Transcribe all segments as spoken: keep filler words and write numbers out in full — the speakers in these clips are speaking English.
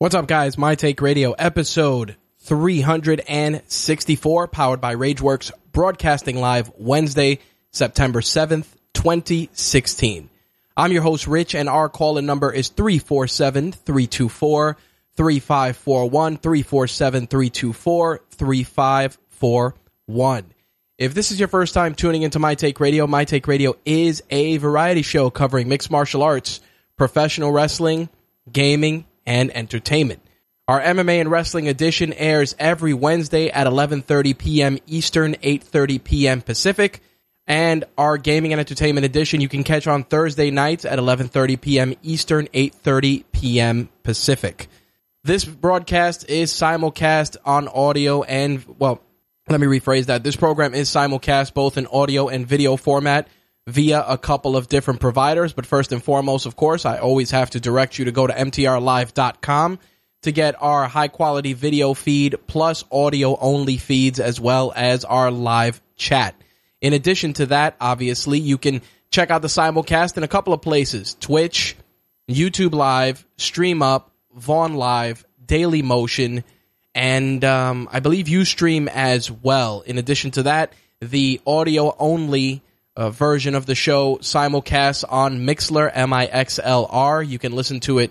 What's up, guys? My Take Radio, episode three sixty-four, powered by RAGE Works, broadcasting live Wednesday, September seventh, twenty sixteen. I'm your host, Rich, and our call-in number is three four seven, three two four, three five four one, three four seven, three two four, three five four one. If this is your first time tuning into My Take Radio, My Take Radio is a variety show covering mixed martial arts, professional wrestling, gaming, and entertainment. Our M M A and wrestling edition airs every Wednesday at eleven thirty p.m. Eastern, eight thirty p.m. Pacific, and our gaming and entertainment edition you can catch on Thursday nights at eleven thirty p.m. Eastern, eight thirty p.m. Pacific. This broadcast is simulcast on audio and, well, let me rephrase that. This program is simulcast both in audio and video format via a couple of different providers, but first and foremost, of course, I always have to direct you to go to M T R live dot com to get our high-quality video feed plus audio-only feeds as well as our live chat. In addition to that, obviously, you can check out the simulcast in a couple of places: Twitch, YouTube Live, StreamUp, Vaughn Live, Dailymotion, and um, I believe Ustream as well. In addition to that, the audio-only Uh, version of the show simulcasts on Mixlr, M I X L R. You can listen to it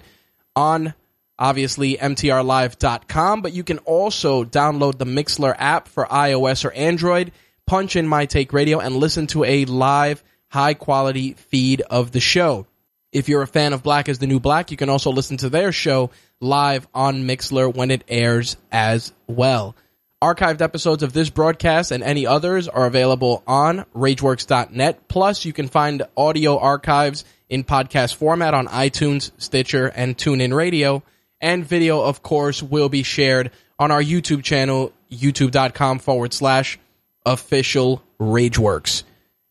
on, obviously, M T R live dot com, but you can also download the Mixlr app for iOS or Android, punch in My Take Radio, and listen to a live, high-quality feed of the show. If you're a fan of Black is the New Black, you can also listen to their show live on Mixlr when it airs as well. Archived episodes of this broadcast and any others are available on rageworks dot net. Plus, you can find audio archives in podcast format on iTunes, Stitcher, and TuneIn Radio. And video, of course, will be shared on our YouTube channel, youtube.com forward slash official RageWorks.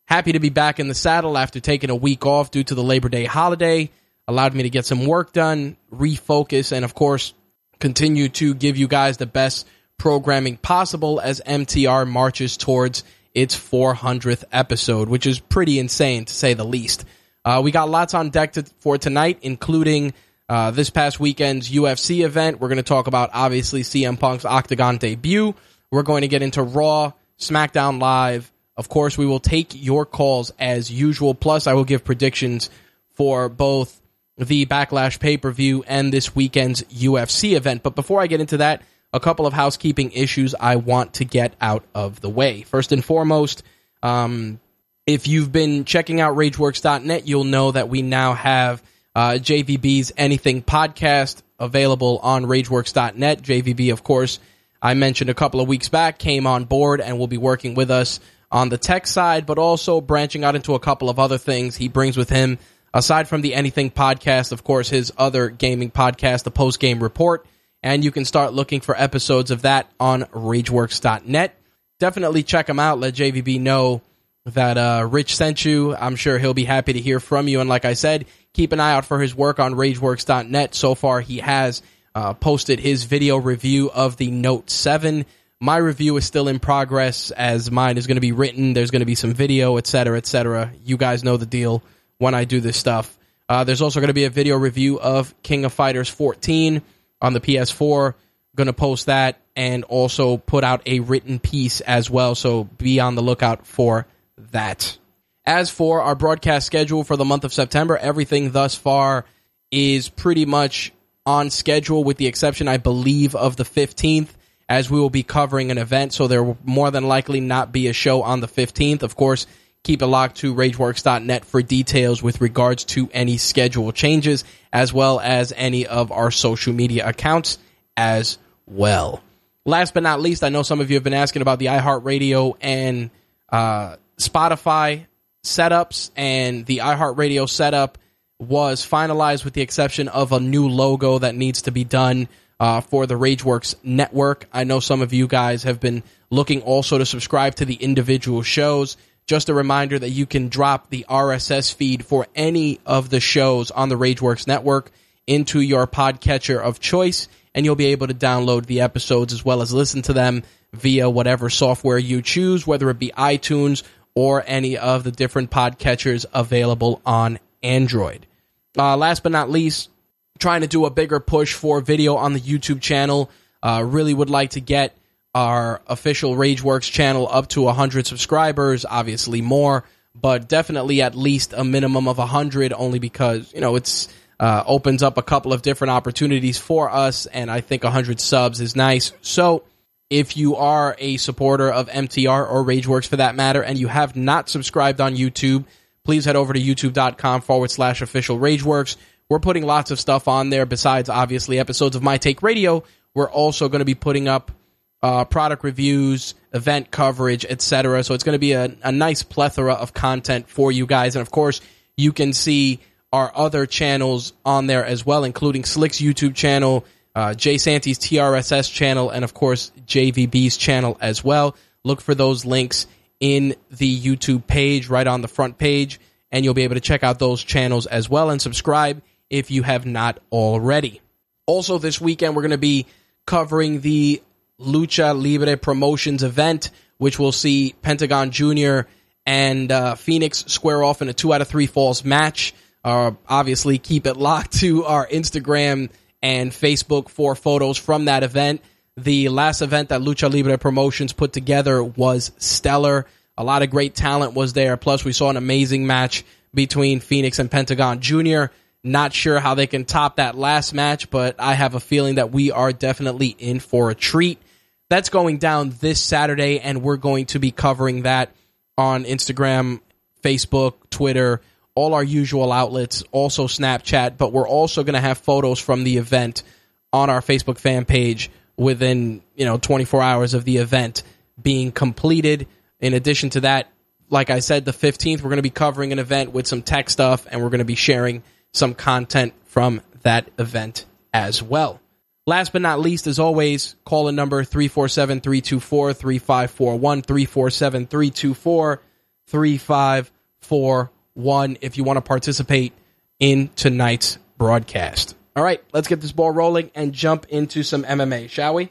Happy to be back in the saddle after taking a week off due to the Labor Day holiday. Allowed me to get some work done, refocus, and, of course, continue to give you guys the best programming possible as M T R marches towards its four hundredth episode, which is pretty insane to say the least. Uh, we got lots on deck to, for tonight, including uh, this past weekend's U F C event. We're going to talk about, obviously, C M Punk's Octagon debut. We're going to get into Raw, SmackDown Live. Of course, we will take your calls as usual. Plus, I will give predictions for both the Backlash pay-per-view and this weekend's U F C event. But before I get into that, a couple of housekeeping issues I want to get out of the way. First and foremost, um, if you've been checking out rageworks dot net, you'll know that we now have uh, J V B's Anything podcast available on rageworks dot net. J V B, of course, I mentioned a couple of weeks back, came on board and will be working with us on the tech side, but also branching out into a couple of other things he brings with him. Aside from the Anything podcast, of course, his other gaming podcast, The Post Game Report, and you can start looking for episodes of that on rageworks dot net. Definitely check them out. Let J V B know that uh, Rich sent you. I'm sure he'll be happy to hear from you. And like I said, keep an eye out for his work on rageworks dot net. So far, he has uh, posted his video review of the Note seven, My review is still in progress, as mine is going to be written. There's going to be some video, et cetera, et cetera. You guys know the deal when I do this stuff. Uh, there's also going to be a video review of King of Fighters fourteen on the P S four. Going to post that and also put out a written piece as well, so be on the lookout for that. As for our broadcast schedule for the month of September, everything thus far is pretty much on schedule, with the exception, I believe, of the fifteenth, as we will be covering an event, so there will more than likely not be a show on the fifteenth. Of course, keep it locked to rage works dot net for details with regards to any schedule changes, as well as any of our social media accounts as well. Last but not least, I know some of you have been asking about the iHeartRadio and uh, Spotify setups, and the iHeartRadio setup was finalized with the exception of a new logo that needs to be done uh, for the RageWorks network. I know some of you guys have been looking also to subscribe to the individual shows. Just a reminder that you can drop the R S S feed for any of the shows on the RageWorks network into your podcatcher of choice, and you'll be able to download the episodes as well as listen to them via whatever software you choose, whether it be iTunes or any of the different podcatchers available on Android. Uh, last but not least, trying to do a bigger push for video on the YouTube channel. Uh, really would like to get our official RageWorks channel up to one hundred subscribers, obviously more, but definitely at least a minimum of one hundred, only because, you know, it's uh, opens up a couple of different opportunities for us, and I think one hundred subs is nice. So if you are a supporter of M T R or RageWorks for that matter, and you have not subscribed on YouTube, please head over to youtube.com forward slash official RageWorks. We're putting lots of stuff on there besides, obviously, episodes of My Take Radio. We're also going to be putting up Uh, product reviews, event coverage, et cetera. So it's going to be a, a nice plethora of content for you guys. And of course, you can see our other channels on there as well, including Slick's YouTube channel, uh, Jay Santy's T R S S channel, and of course, J V B's channel as well. Look for those links in the YouTube page, right on the front page, and you'll be able to check out those channels as well and subscribe if you have not already. Also, this weekend, we're going to be covering the Lucha Libre Promotions event, which will see Pentagon Junior and uh, Phoenix square off in a two out of three falls match. Uh, obviously, keep it locked to our Instagram and Facebook for photos from that event. The last event that Lucha Libre Promotions put together was stellar. A lot of great talent was there. Plus, we saw an amazing match between Phoenix and Pentagon Junior Not sure how they can top that last match, but I have a feeling that we are definitely in for a treat. That's going down this Saturday, and we're going to be covering that on Instagram, Facebook, Twitter, all our usual outlets, also Snapchat, but we're also going to have photos from the event on our Facebook fan page within, you know, twenty-four hours of the event being completed. In addition to that, like I said, the fifteenth, we're going to be covering an event with some tech stuff, and we're going to be sharing some content from that event as well. Last but not least, as always, call in number three four seven, three two four, three five four one, three four seven, three two four, three five four one if you want to participate in tonight's broadcast. All right, let's get this ball rolling and jump into some M M A, shall we?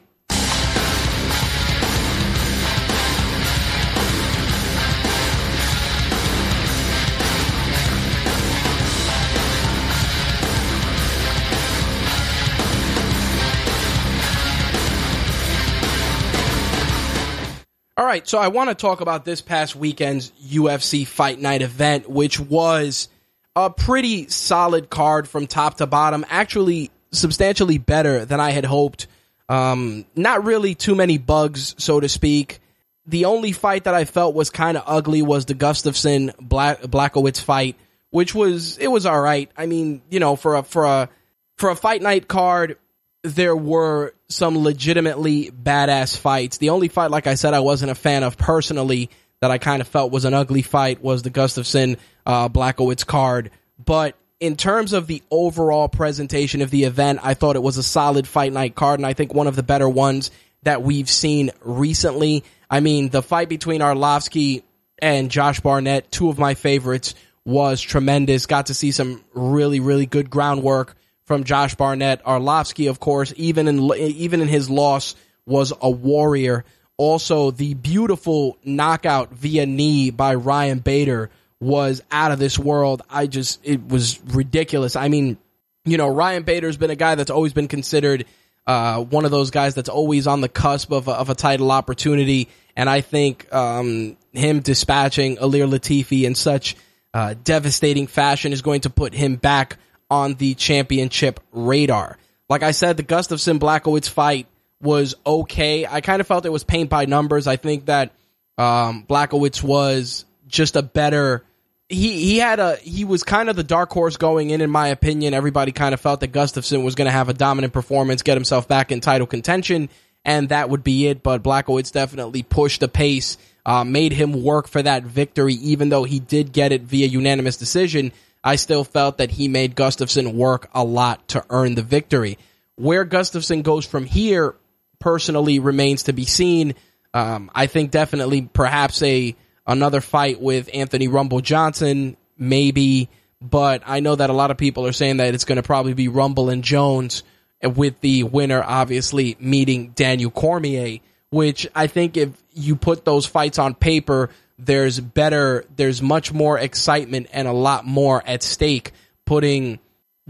All right, so I want to talk about this past weekend's U F C Fight Night event, which was a pretty solid card from top to bottom, actually substantially better than I had hoped. Um, not really too many bugs, so to speak. The only fight that I felt was kind of ugly was the Gustafson Bla- Błachowicz fight, which was, it was all right. I mean, you know, for a for a for a Fight Night card, there were some legitimately badass fights. The only fight, like I said, I wasn't a fan of personally, that I kind of felt was an ugly fight, was the Gustafson uh, Błachowicz card. But in terms of the overall presentation of the event, I thought it was a solid Fight Night card, and I think one of the better ones that we've seen recently. I mean, the fight between Arlovski and Josh Barnett, two of my favorites, was tremendous. Got to see some really, really good groundwork from Josh Barnett. Arlovski, of course, even in even in his loss, was a warrior Also, the beautiful knockout via knee by Ryan Bader was out of this world. I just, it was ridiculous. I mean, you know, Ryan Bader's been a guy that's always been considered uh, one of those guys that's always on the cusp of a, of a title opportunity. And I think um, him dispatching Ilir Latifi in such uh, devastating fashion is going to put him back on the championship radar. Like I said, the Gustafsson-Błachowicz fight was okay. I kind of felt it was paint by numbers. I think that um, Błachowicz was just a better... He he had a he was kind of the dark horse going in, in my opinion. Everybody kind of felt that Gustafsson was going to have a dominant performance, get himself back in title contention, and that would be it. But Błachowicz definitely pushed the pace, uh, made him work for that victory, even though he did get it via unanimous decision. I still felt that he made Gustafsson work a lot to earn the victory. Where Gustafsson goes from here, personally, remains to be seen. Um, I think definitely perhaps a another fight with Anthony Rumble Johnson, maybe. But I know that a lot of people are saying that it's going to probably be Rumble and Jones, with the winner obviously meeting Daniel Cormier, which I think if you put those fights on paper, there's better, there's much more excitement and a lot more at stake putting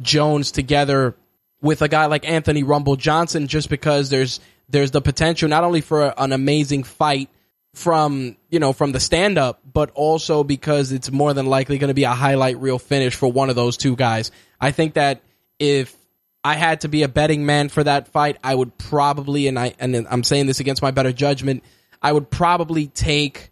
Jones together with a guy like Anthony Rumble Johnson, just because there's there's the potential not only for an amazing fight from, you know, from the stand-up, but also because it's more than likely going to be a highlight reel finish for one of those two guys. I think that if I had to be a betting man for that fight, I would probably, and I and I'm saying this against my better judgment, I would probably take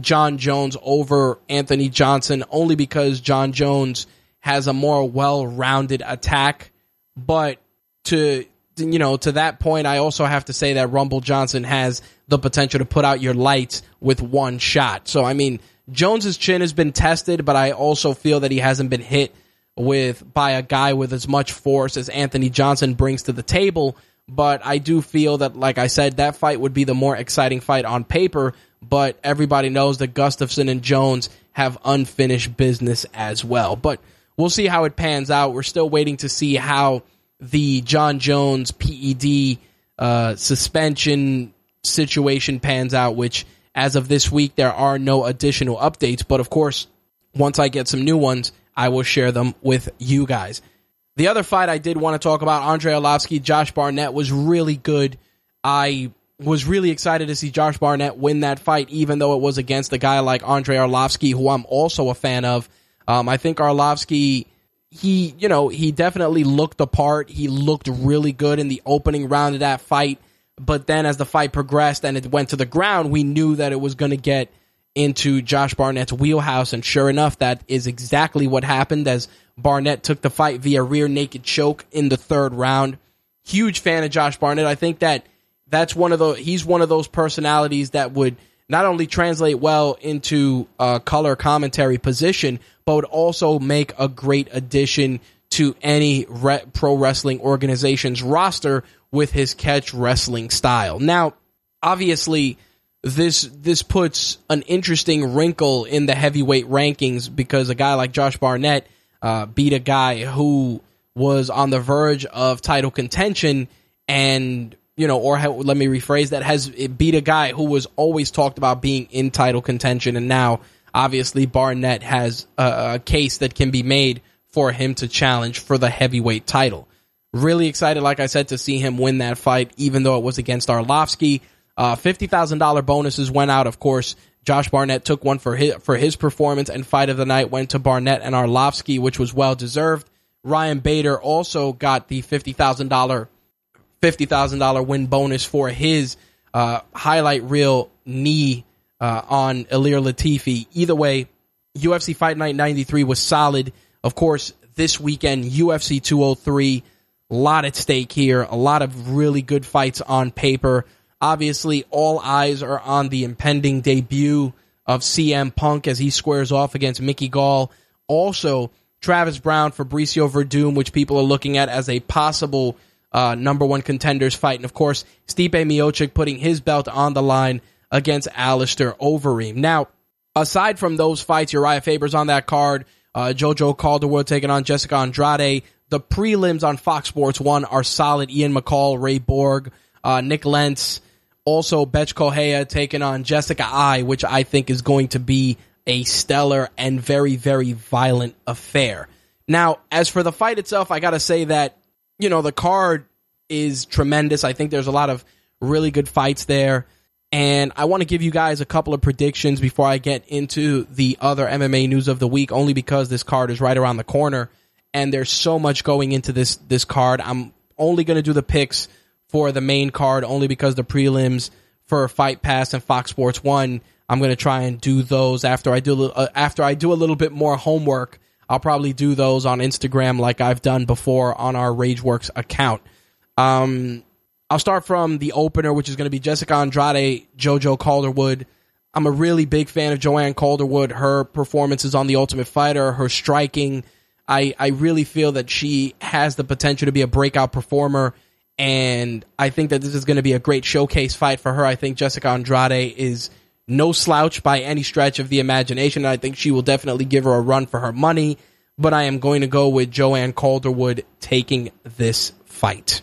John Jones over Anthony Johnson, only because John Jones has a more well-rounded attack. But to you know, to that point, I also have to say that Rumble Johnson has the potential to put out your lights with one shot. So, I mean, Jones's chin has been tested, but I also feel that he hasn't been hit with by a guy with as much force as Anthony Johnson brings to the table. But I do feel that, like I said, that fight would be the more exciting fight on paper. But everybody knows that Gustafsson and Jones have unfinished business as well. But we'll see how it pans out. We're still waiting to see how the John Jones P E D uh, suspension situation pans out, which as of this week, there are no additional updates. But of course, once I get some new ones, I will share them with you guys. The other fight I did want to talk about, Andrei Arlovski, Josh Barnett, was really good. I was really excited to see Josh Barnett win that fight, even though it was against a guy like Andrei Arlovski, who I'm also a fan of. Um, I think Arlovski, he, you know, he definitely looked the part. He looked really good in the opening round of that fight. But then as the fight progressed and it went to the ground, we knew that it was going to get into Josh Barnett's wheelhouse. And sure enough, that is exactly what happened, as Barnett took the fight via rear naked choke in the third round. Huge fan of Josh Barnett. I think that that's one of the, he's one of those personalities that would not only translate well into a color commentary position, but would also make a great addition to any re- pro wrestling organization's roster with his catch wrestling style. Now, obviously, this this puts an interesting wrinkle in the heavyweight rankings, because a guy like Josh Barnett uh, beat a guy who was on the verge of title contention, and, you know, or ha- let me rephrase that, has beat a guy who was always talked about being in title contention, and now, obviously, Barnett has a, a case that can be made for him to challenge for the heavyweight title. Really excited, like I said, to see him win that fight, even though it was against Arlovski. Uh, fifty thousand dollars bonuses went out, of course. Josh Barnett took one for his, for his performance, and fight of the night went to Barnett and Arlovski, which was well-deserved. Ryan Bader also got the fifty thousand dollars fifty thousand dollars win bonus for his uh, highlight reel knee uh, on Ilir Latifi. Either way, U F C Fight Night ninety-three was solid. Of course, this weekend, U F C two oh three, a lot at stake here, a lot of really good fights on paper. Obviously, all eyes are on the impending debut of C M Punk as he squares off against Mickey Gall. Also, Travis Brown, Fabricio Werdum, which people are looking at as a possible uh, number one contenders fight. And, of course, Stipe Miocic putting his belt on the line against Alistair Overeem. Now, aside from those fights, Uriah Faber's on that card. Uh, Jojo Calderwood taking on Jessica Andrade. The prelims on Fox Sports one are solid. Ian McCall, Ray Borg, uh, Nick Lentz, Also, Betch Correa taking on Jessica I, which I think is going to be a stellar and very, very violent affair. Now, as for the fight itself, I got to say that, you know, the card is tremendous. I think there's a lot of really good fights there. And I want to give you guys a couple of predictions before I get into the other M M A news of the week, only because this card is right around the corner. And there's so much going into this this card. I'm only going to do the picks for the main card, only because the prelims for Fight Pass and Fox Sports one, I'm going to try and do those after I do uh, after I do a little bit more homework. I'll probably do those on Instagram like I've done before on our Rage Works account. Um, I'll start from the opener, which is going to be Jessica Andrade, JoJo Calderwood. I'm a really big fan of Joanne Calderwood, her performances on The Ultimate Fighter, her striking. I, I really feel that she has the potential to be a breakout performer, and I think that this is going to be a great showcase fight for her. I think Jessica Andrade is no slouch by any stretch of the imagination, and I think she will definitely give her a run for her money, but I am going to go with Joanne Calderwood taking this fight.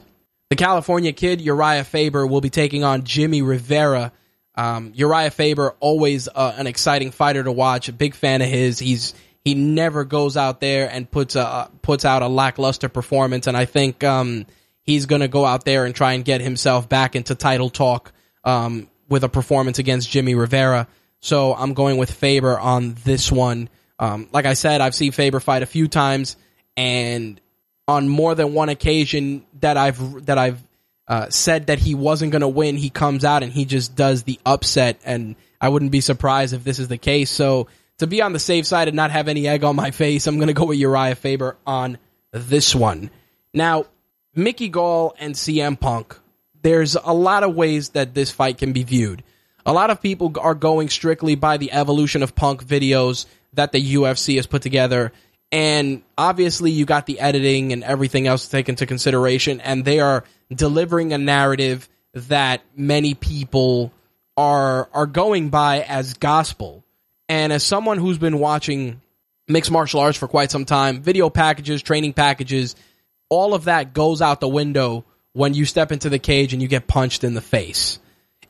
The California kid, Uriah Faber, will be taking on Jimmy Rivera. Um, Uriah Faber, always uh, an exciting fighter to watch, a big fan of his. He's He never goes out there and puts a, puts out a lackluster performance, and I think um, he's going to go out there and try and get himself back into title talk um, with a performance against Jimmy Rivera. So I'm going with Faber on this one. Um, like I said, I've seen Faber fight a few times, and on more than one occasion that I've that I've uh, said that he wasn't going to win, he comes out and he just does the upset, and I wouldn't be surprised if this is the case. So, to be on the safe side and not have any egg on my face, I'm going to go with Uriah Faber on this one. Now, Mickey Gall and C M Punk, there's a lot of ways that this fight can be viewed. A lot of people are going strictly by the evolution of Punk videos that the U F C has put together. And obviously, you got the editing and everything else to take into consideration. And they are delivering a narrative that many people are, are going by as gospel. And as someone who's been watching mixed martial arts for quite some time, video packages, training packages, all of that goes out the window when you step into the cage and you get punched in the face.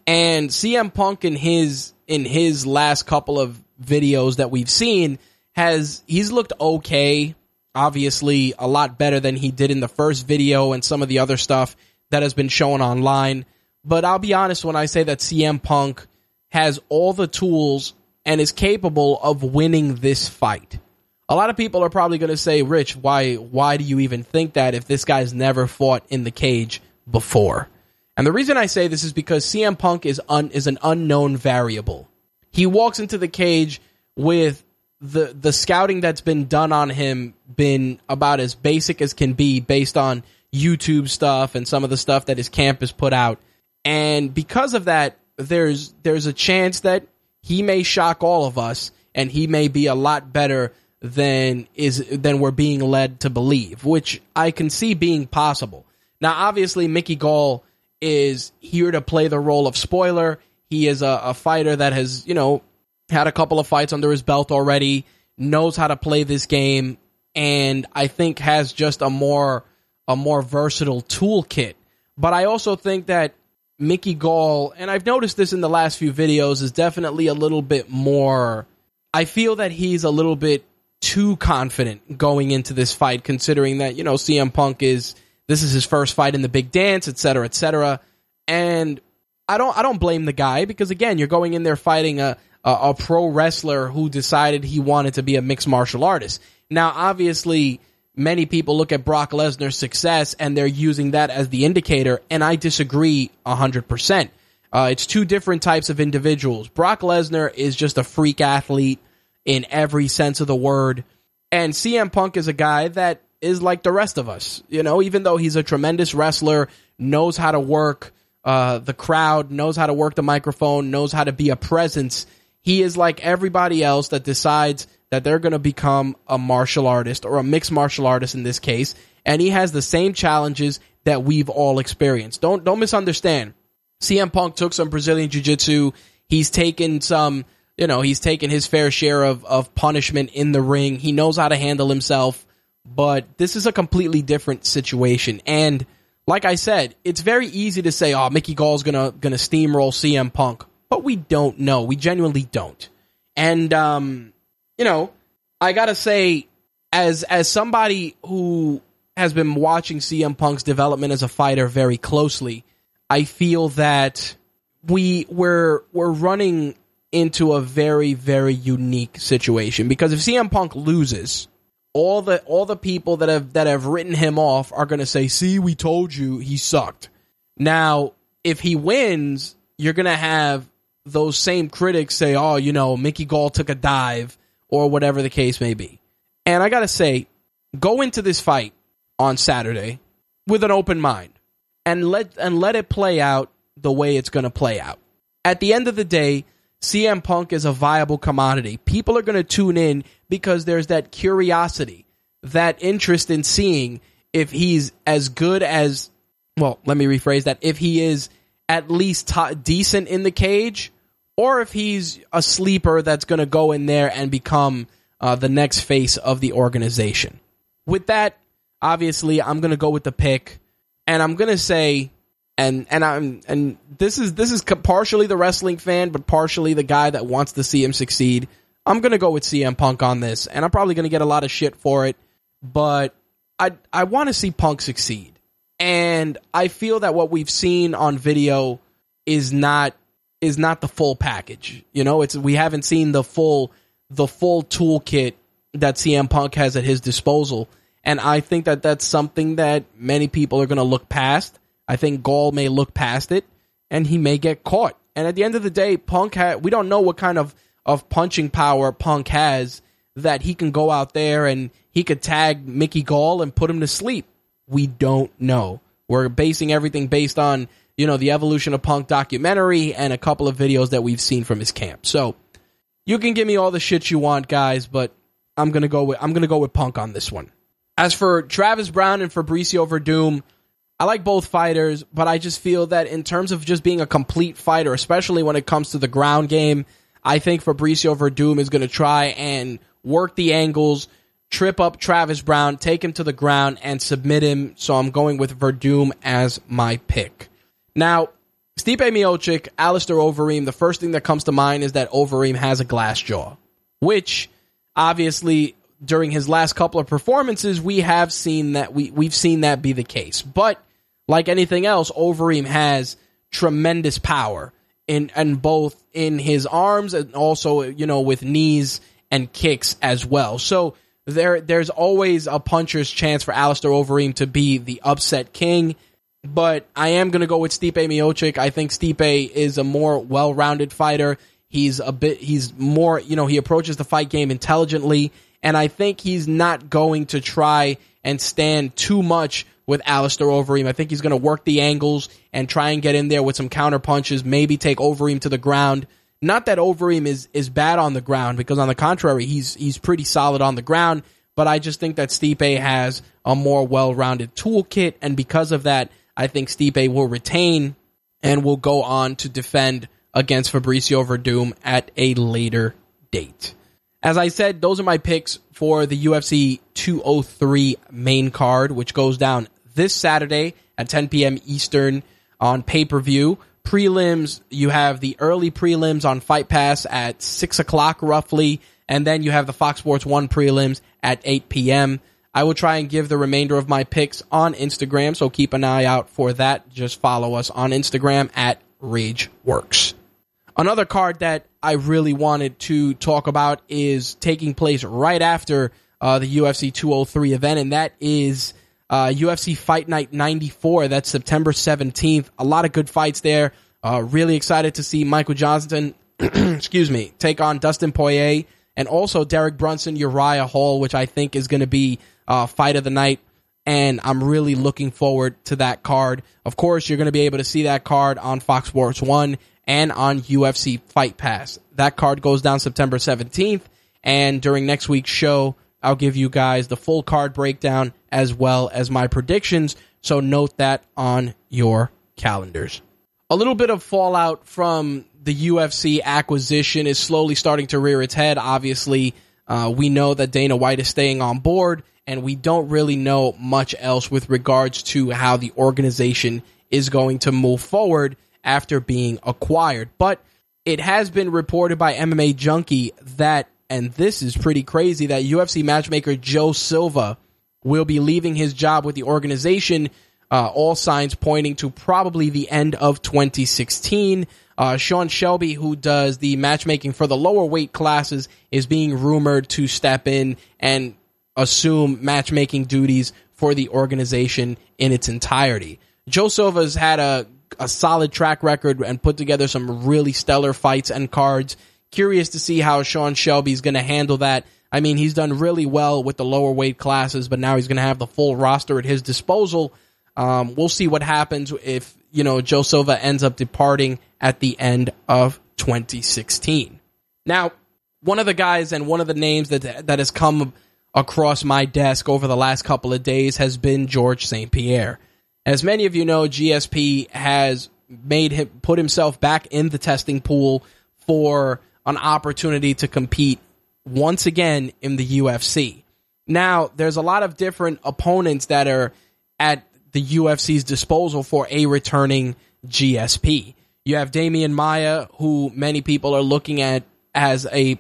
And C M Punk in his in his last couple of videos that we've seen, has he's looked okay, obviously a lot better than he did in the first video and some of the other stuff that has been shown online. But I'll be honest when I say that C M Punk has all the tools and is capable of winning this fight. A lot of people are probably going to say, Rich, why why do you even think that if this guy's never fought in the cage before? And the reason I say this is because C M Punk is un, is an unknown variable. He walks into the cage with the the scouting that's been done on him been about as basic as can be based on YouTube stuff and some of the stuff that his camp has put out. And because of that, there's there's a chance that he may shock all of us, and he may be a lot better than is than we're being led to believe, which I can see being possible. Now, obviously, Mickey Gall is here to play the role of spoiler. He is a, a fighter that has, you know, had a couple of fights under his belt already, knows how to play this game, and I think has just a more a more versatile toolkit. But I also think that Mickey Gall, and I've noticed this in the last few videos, is definitely a little bit more... I feel that he's a little bit too confident going into this fight, considering that, you know, C M Punk is... This is his first fight in the big dance, et cetera, et cetera. And I don't I don't blame the guy, because, again, you're going in there fighting a, a, a pro wrestler who decided he wanted to be a mixed martial artist. Now, obviously, many people look at Brock Lesnar's success and they're using that as the indicator, and I disagree one hundred percent. Uh, it's two different types of individuals. Brock Lesnar is just a freak athlete in every sense of the word, and C M Punk is a guy that is like the rest of us. You know, even though he's a tremendous wrestler, knows how to work uh, the crowd, knows how to work the microphone, knows how to be a presence, he is like everybody else that decides that they're going to become a martial artist, or a mixed martial artist in this case, and he has the same challenges that we've all experienced. Don't don't misunderstand. C M Punk took some Brazilian jiu-jitsu. He's taken some, you know, he's taken his fair share of, of punishment in the ring. He knows how to handle himself, but this is a completely different situation. And like I said, it's very easy to say, oh, Mickey Gall's gonna gonna steamroll C M Punk, but we don't know. We genuinely don't. And um, you know, I gotta say, as as somebody who has been watching C M Punk's development as a fighter very closely, I feel that we we're we're running into a very, very unique situation, because if C M Punk loses, all the all the people that have that have written him off are going to say, see, we told you he sucked. Now, if he wins, you're going to have those same critics say, oh, you know, Mickey Gall took a dive or whatever the case may be. And I got to say, go into this fight on Saturday with an open mind and let and let it play out the way it's going to play out. At the end of the day, C M Punk is a viable commodity. People are going to tune in because there's that curiosity, that interest in seeing if he's as good as, well, let me rephrase that, if he is at least t- decent in the cage, or if he's a sleeper that's going to go in there and become uh, the next face of the organization. With that, obviously, I'm going to go with the pick, and I'm going to say... And and I'm and this is this is partially the wrestling fan, but partially the guy that wants to see him succeed. I'm gonna go with C M Punk on this, and I'm probably gonna get a lot of shit for it. But I I want to see Punk succeed, and I feel that what we've seen on video is not is not the full package. You know, it's we haven't seen the full the full toolkit that C M Punk has at his disposal, and I think that that's something that many people are gonna look past. I think Gall may look past it, and he may get caught. And at the end of the day, Punk ha- we don't know what kind of, of punching power Punk has, that he can go out there and he could tag Mickey Gall and put him to sleep. We don't know. We're basing everything based on, you know, the Evolution of Punk documentary and a couple of videos that we've seen from his camp. So you can give me all the shit you want, guys, but I'm gonna go with I'm gonna go with Punk on this one. As for Travis Brown and Fabricio Werdum, I like both fighters, but I just feel that in terms of just being a complete fighter, especially when it comes to the ground game, I think Fabricio Werdum is going to try and work the angles, trip up Travis Brown, take him to the ground, and submit him. So I'm going with Werdum as my pick. Now, Stipe Miocic, Alistair Overeem, the first thing that comes to mind is that Overeem has a glass jaw, which obviously during his last couple of performances, we have seen that we, we've seen that be the case. But like anything else, Overeem has tremendous power in and both in his arms and also, you know, with knees and kicks as well. So there there's always a puncher's chance for Alistair Overeem to be the upset king. But I am going to go with Stipe Miocic. I think Stipe is a more well-rounded fighter. He's a bit he's more, you know, he approaches the fight game intelligently, and I think he's not going to try and stand too much with Alistair Overeem. I think he's going to work the angles and try and get in there with some counter punches, maybe take Overeem to the ground. Not that Overeem is is bad on the ground, because on the contrary, he's he's pretty solid on the ground, but I just think that Stipe has a more well-rounded toolkit, and because of that, I think Stipe will retain and will go on to defend against Fabricio Werdum at a later date. As I said, those are my picks for the U F C two oh three main card, which goes down this Saturday at ten p.m. Eastern on pay-per-view. Prelims, you have the early prelims on Fight Pass at six o'clock roughly, and then you have the Fox Sports one prelims at eight p.m. I will try and give the remainder of my picks on Instagram, so keep an eye out for that. Just follow us on Instagram at Rage Works. Another card that I really wanted to talk about is taking place right after uh, the U F C two oh three event, and that is uh, U F C Fight Night ninety-four. That's September seventeenth. A lot of good fights there. Uh, really excited to see Michael Johnson, excuse me, take on Dustin Poirier, and also Derek Brunson, Uriah Hall, which I think is going to be uh, fight of the night. And I'm really looking forward to that card. Of course, you're going to be able to see that card on Fox Sports one and on U F C Fight Pass. That card goes down September seventeenth, and during next week's show, I'll give you guys the full card breakdown as well as my predictions, so note that on your calendars. A little bit of fallout from the U F C acquisition is slowly starting to rear its head. Obviously, uh, we know that Dana White is staying on board, and we don't really know much else with regards to how the organization is going to move forward after being acquired. But it has been reported by M M A Junkie that, and this is pretty crazy, that U F C matchmaker Joe Silva will be leaving his job with the organization, uh, all signs pointing to probably the end of twenty sixteen. Uh, Sean Shelby, who does the matchmaking for the lower weight classes, is being rumored to step in and assume matchmaking duties for the organization in its entirety. Joe Silva's had a, a solid track record and put together some really stellar fights and cards. Curious to see how Sean Shelby's going to handle that. I mean, he's done really well with the lower weight classes, but now he's going to have the full roster at his disposal. Um, we'll see what happens if, you know, Joe Silva ends up departing at the end of twenty sixteen. Now, one of the guys and one of the names that that has come across my desk over the last couple of days has been Georges Saint Pierre. As many of you know, G S P has made him put himself back in the testing pool for an opportunity to compete once again in the U F C. Now, there's a lot of different opponents that are at the U F C's disposal for a returning G S P. You have Demian Maia, who many people are looking at as a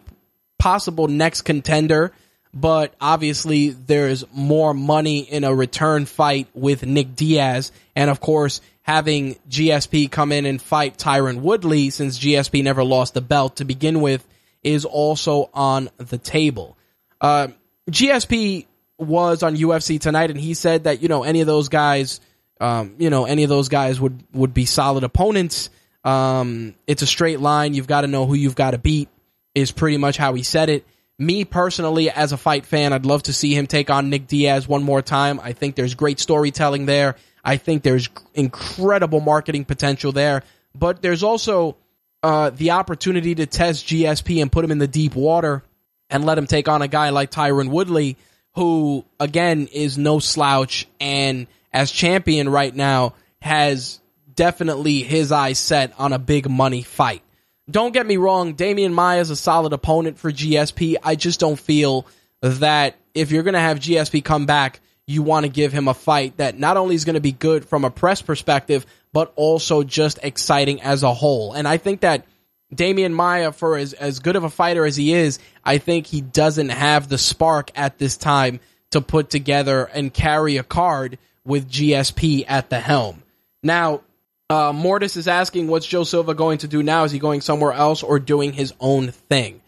possible next contender, but obviously there's more money in a return fight with Nick Diaz, and of course having G S P come in and fight Tyron Woodley, since G S P never lost the belt to begin with, is also on the table. Uh, G S P was on U F C Tonight, and he said that, you know, any of those guys, um, you know, any of those guys would, would be solid opponents. Um, it's a straight line. You've got to know who you've got to beat is pretty much how he said it. Me personally, as a fight fan, I'd love to see him take on Nick Diaz one more time. I think there's great storytelling there. I think there's incredible marketing potential there, but there's also Uh, the opportunity to test G S P and put him in the deep water and let him take on a guy like Tyron Woodley, who, again, is no slouch and, as champion right now, has definitely his eyes set on a big money fight. Don't get me wrong, Demian Maia is a solid opponent for G S P. I just don't feel that if you're going to have G S P come back, you want to give him a fight that not only is going to be good from a press perspective, but also just exciting as a whole. And I think that Demian Maia, for as, as good of a fighter as he is, I think he doesn't have the spark at this time to put together and carry a card with G S P at the helm. Now, uh, Mortis is asking, what's Joe Silva going to do now? Is he going somewhere else or doing his own thing?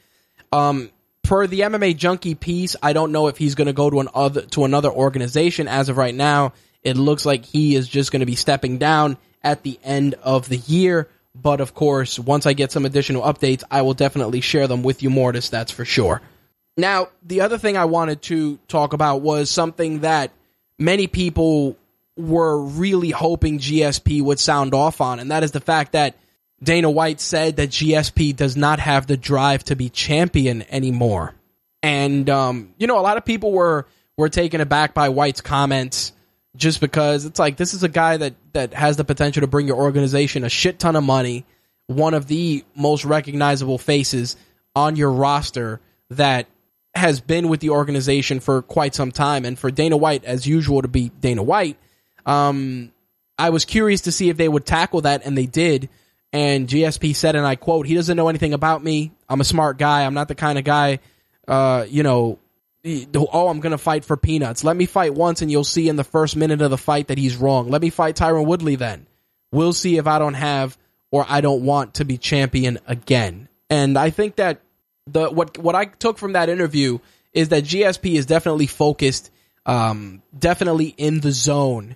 Um, per the M M A Junkie piece, I don't know if he's going to go to an other, to another organization. As of right now, it looks like he is just going to be stepping down at the end of the year. But of course, once I get some additional updates, I will definitely share them with you, Mortis, that's for sure. Now, the other thing I wanted to talk about was something that many people were really hoping G S P would sound off on, and that is the fact that Dana White said that G S P does not have the drive to be champion anymore. And, um, you know, a lot of people were, were taken aback by White's comments, just because it's like, this is a guy that, that has the potential to bring your organization a shit ton of money, one of the most recognizable faces on your roster that has been with the organization for quite some time. And for Dana White, as usual, to be Dana White, um, I was curious to see if they would tackle that, and they did. And G S P said, and I quote, "He doesn't know anything about me. I'm a smart guy. I'm not the kind of guy, uh, you know, oh, I'm going to fight for peanuts. Let me fight once, and you'll see in the first minute of the fight that he's wrong. Let me fight Tyron Woodley then. We'll see if I don't have or I don't want to be champion again." And I think that the what what I took from that interview is that G S P is definitely focused, um, definitely in the zone.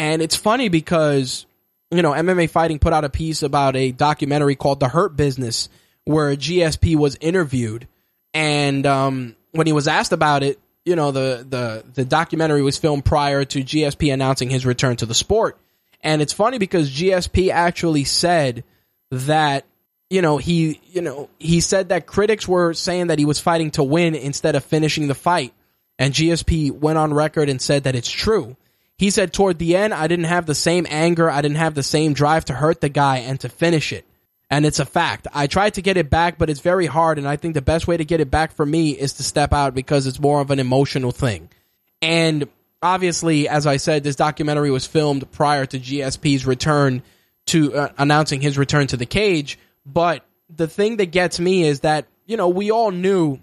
And it's funny because, you know, M M A Fighting put out a piece about a documentary called The Hurt Business, where G S P was interviewed, and um when he was asked about it, you know, the, the, the documentary was filmed prior to G S P announcing his return to the sport. And it's funny because G S P actually said that, you know, he, you know, he said that critics were saying that he was fighting to win instead of finishing the fight. And G S P went on record and said that it's true. He said, "Toward the end, I didn't have the same anger. I didn't have the same drive to hurt the guy and to finish it. And it's a fact. I tried to get it back, but it's very hard, and I think the best way to get it back for me is to step out because it's more of an emotional thing." And obviously, as I said, this documentary was filmed prior to G S P's return to uh, announcing his return to the cage. But the thing that gets me is that, you know, we all knew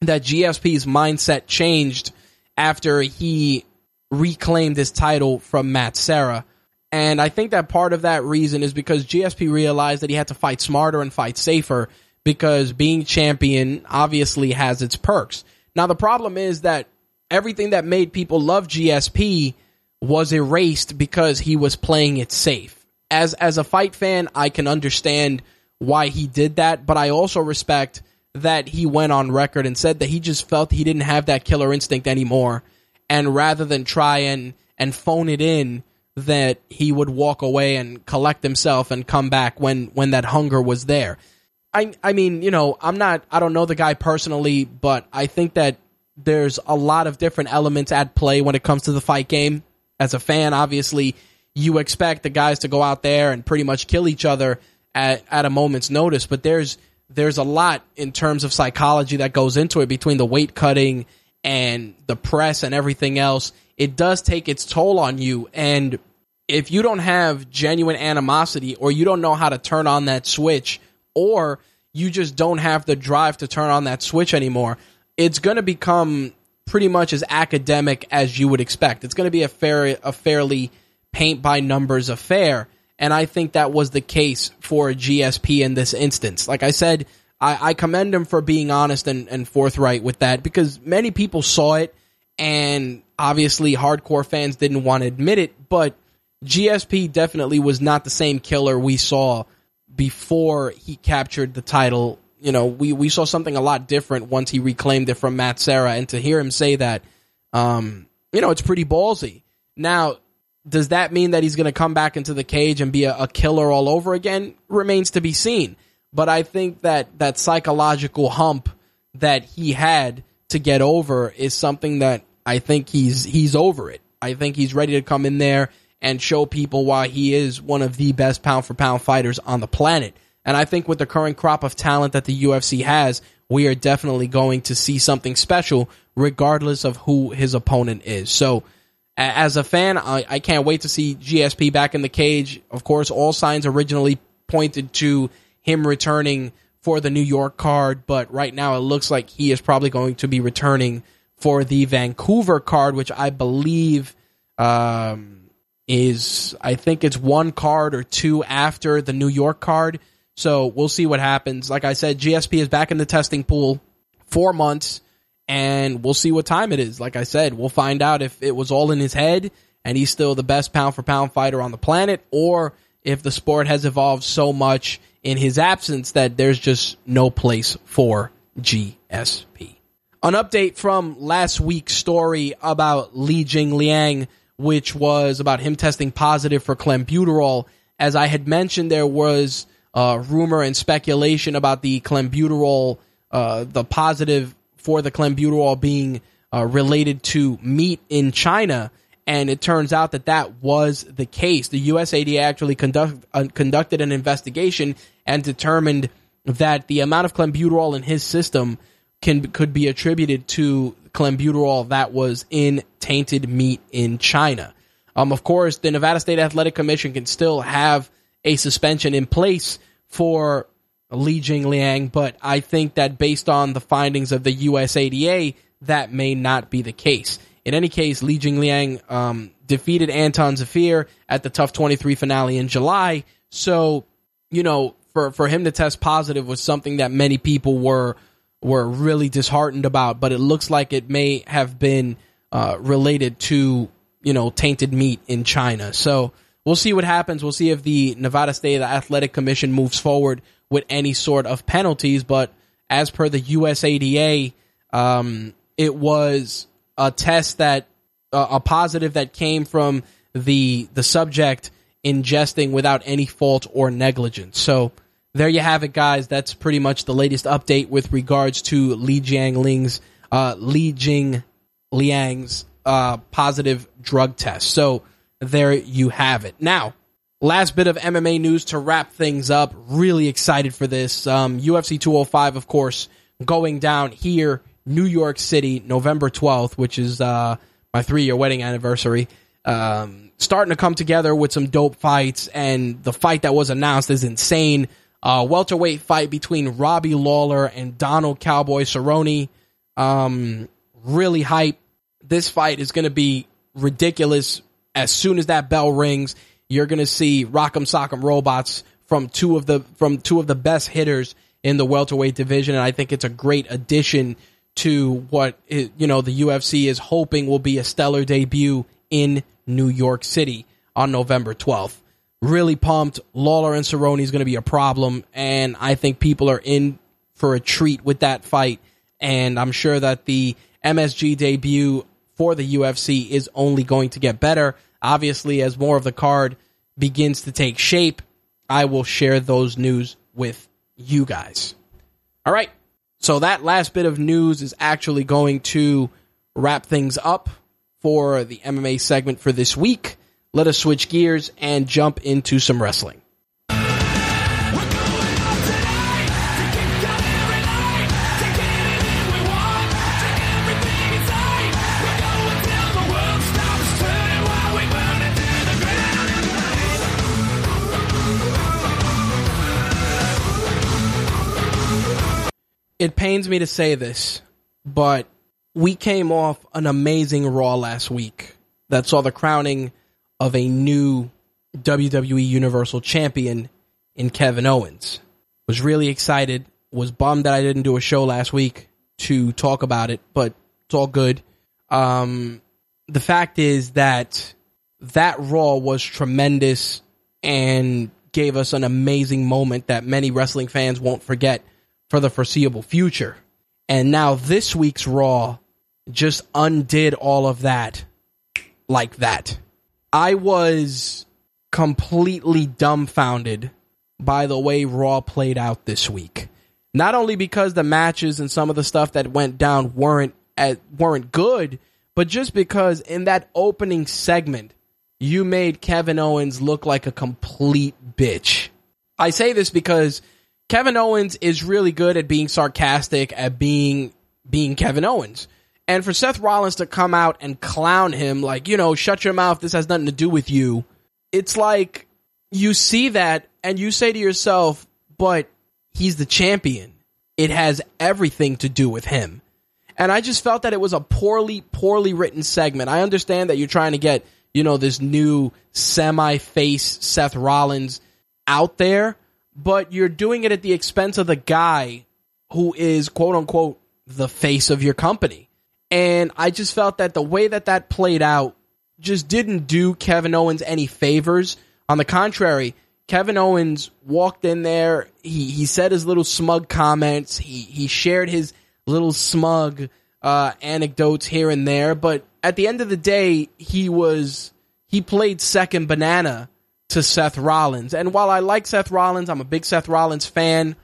that G S P's mindset changed after he reclaimed his title from Matt Serra. And I think that part of that reason is because G S P realized that he had to fight smarter and fight safer, because being champion obviously has its perks. Now, the problem is that everything that made people love G S P was erased because he was playing it safe. As as a fight fan, I can understand why he did that, but I also respect that he went on record and said that he just felt he didn't have that killer instinct anymore, and rather than try and, and phone it in, that he would walk away and collect himself and come back when, when that hunger was there. I I mean, you know, I'm not, I don't know the guy personally, but I think that there's a lot of different elements at play when it comes to the fight game. As a fan, obviously, you expect the guys to go out there and pretty much kill each other at, at a moment's notice, but there's there's a lot in terms of psychology that goes into it, between the weight cutting and the press and everything else. It does take its toll on you, and if you don't have genuine animosity, or you don't know how to turn on that switch, or you just don't have the drive to turn on that switch anymore, it's going to become pretty much as academic as you would expect. It's going to be a fair, a fairly paint-by-numbers affair, and I think that was the case for G S P in this instance. Like I said, I, I commend him for being honest and, and forthright with that, because many people saw it, and obviously hardcore fans didn't want to admit it, but G S P definitely was not the same killer we saw before he captured the title. You know, we, we saw something a lot different once he reclaimed it from Matt Serra, and to hear him say that, um, you know, it's pretty ballsy. Now, does that mean that he's going to come back into the cage and be a, a killer all over again? Remains to be seen. But I think that that psychological hump that he had to get over is something that I think he's he's over it. I think he's ready to come in there and show people why he is one of the best pound-for-pound fighters on the planet. And I think with the current crop of talent that the U F C has, we are definitely going to see something special regardless of who his opponent is. So as a fan, I, I can't wait to see G S P back in the cage. Of course, all signs originally pointed to him returning for the New York card, but right now it looks like he is probably going to be returning for the Vancouver card, which I believe um, is, I think it's one card or two after the New York card. So we'll see what happens. Like I said, G S P is back in the testing pool, four months, and we'll see what time it is. Like I said, we'll find out if it was all in his head and he's still the best pound-for-pound fighter on the planet, or if the sport has evolved so much in his absence that there's just no place for G S P. An update from last week's story about Li Jingliang, which was about him testing positive for clenbuterol. As I had mentioned, there was uh, rumor and speculation about the clenbuterol, uh, the positive for the clenbuterol being uh, related to meat in China, and it turns out that that was the case. The U S A D A actually conduct, uh, conducted an investigation and determined that the amount of clenbuterol in his system can could be attributed to clenbuterol that was in tainted meat in China. Um, of course, the Nevada State Athletic Commission can still have a suspension in place for Li Jingliang, but I think that based on the findings of the U S A D A, that may not be the case. In any case, Li Jingliang um, defeated Anton Zafir at the Tough twenty-three finale in July. So, you know, for, for him to test positive was something that many people were were really disheartened about. But it looks like it may have been uh, related to, you know, tainted meat in China. So we'll see what happens. We'll see if the Nevada State Athletic Commission moves forward with any sort of penalties. But as per the U S A D A, um, it was a test that uh, a positive that came from the the subject ingesting without any fault or negligence. So there you have it, guys. That's pretty much the latest update with regards to Li Jingling's uh, Li Jingliang's uh, positive drug test. So there you have it. Now, last bit of M M A news to wrap things up. Really excited for this. Um, U F C two oh five, of course, going down here, New York City, November twelfth, which is uh, my three-year wedding anniversary. Um, starting to come together with some dope fights, and the fight that was announced is insane. Uh, welterweight fight between Robbie Lawler and Donald Cowboy Cerrone. Um, really hype. This fight is going to be ridiculous. As soon as that bell rings, you're going to see Rock'em Sock'em Robots from two of the from two of the best hitters in the welterweight division, and I think it's a great addition to what it, you know, the U F C is hoping will be a stellar debut in New York City on November twelfth. Really pumped. Lawler and Cerrone is going to be a problem, and I think people are in for a treat with that fight, and I'm sure that the M S G debut for the U F C is only going to get better. Obviously, as more of the card begins to take shape, I will share those news with you guys. All right, so that last bit of news is actually going to wrap things up for the M M A segment for this week. Let us switch gears and jump into some wrestling. It pains me to say this, but we came off an amazing Raw last week that saw the crowning of a new W W E Universal Champion in Kevin Owens. Was really excited, was bummed that I didn't do a show last week to talk about it, but it's all good. Um, the fact is that that Raw was tremendous and gave us an amazing moment that many wrestling fans won't forget for the foreseeable future. And now this week's Raw just undid all of that like that. I was completely dumbfounded by the way Raw played out this week. Not only because the matches and some of the stuff that went down weren't at, weren't good, but just because in that opening segment, you made Kevin Owens look like a complete bitch. I say this because Kevin Owens is really good at being sarcastic, at being being Kevin Owens. And for Seth Rollins to come out and clown him, like, you know, shut your mouth, this has nothing to do with you. It's like, you see that, and you say to yourself, but he's the champion. It has everything to do with him. And I just felt that it was a poorly, poorly written segment. I understand that you're trying to get, you know, this new semi-face Seth Rollins out there, but you're doing it at the expense of the guy who is, quote-unquote, the face of your company. And I just felt that the way that that played out just didn't do Kevin Owens any favors. On the contrary, Kevin Owens walked in there, he he said his little smug comments, he, he shared his little smug uh, anecdotes here and there, but at the end of the day, he was he played second banana to Seth Rollins. And while I like Seth Rollins, I'm a big Seth Rollins fan,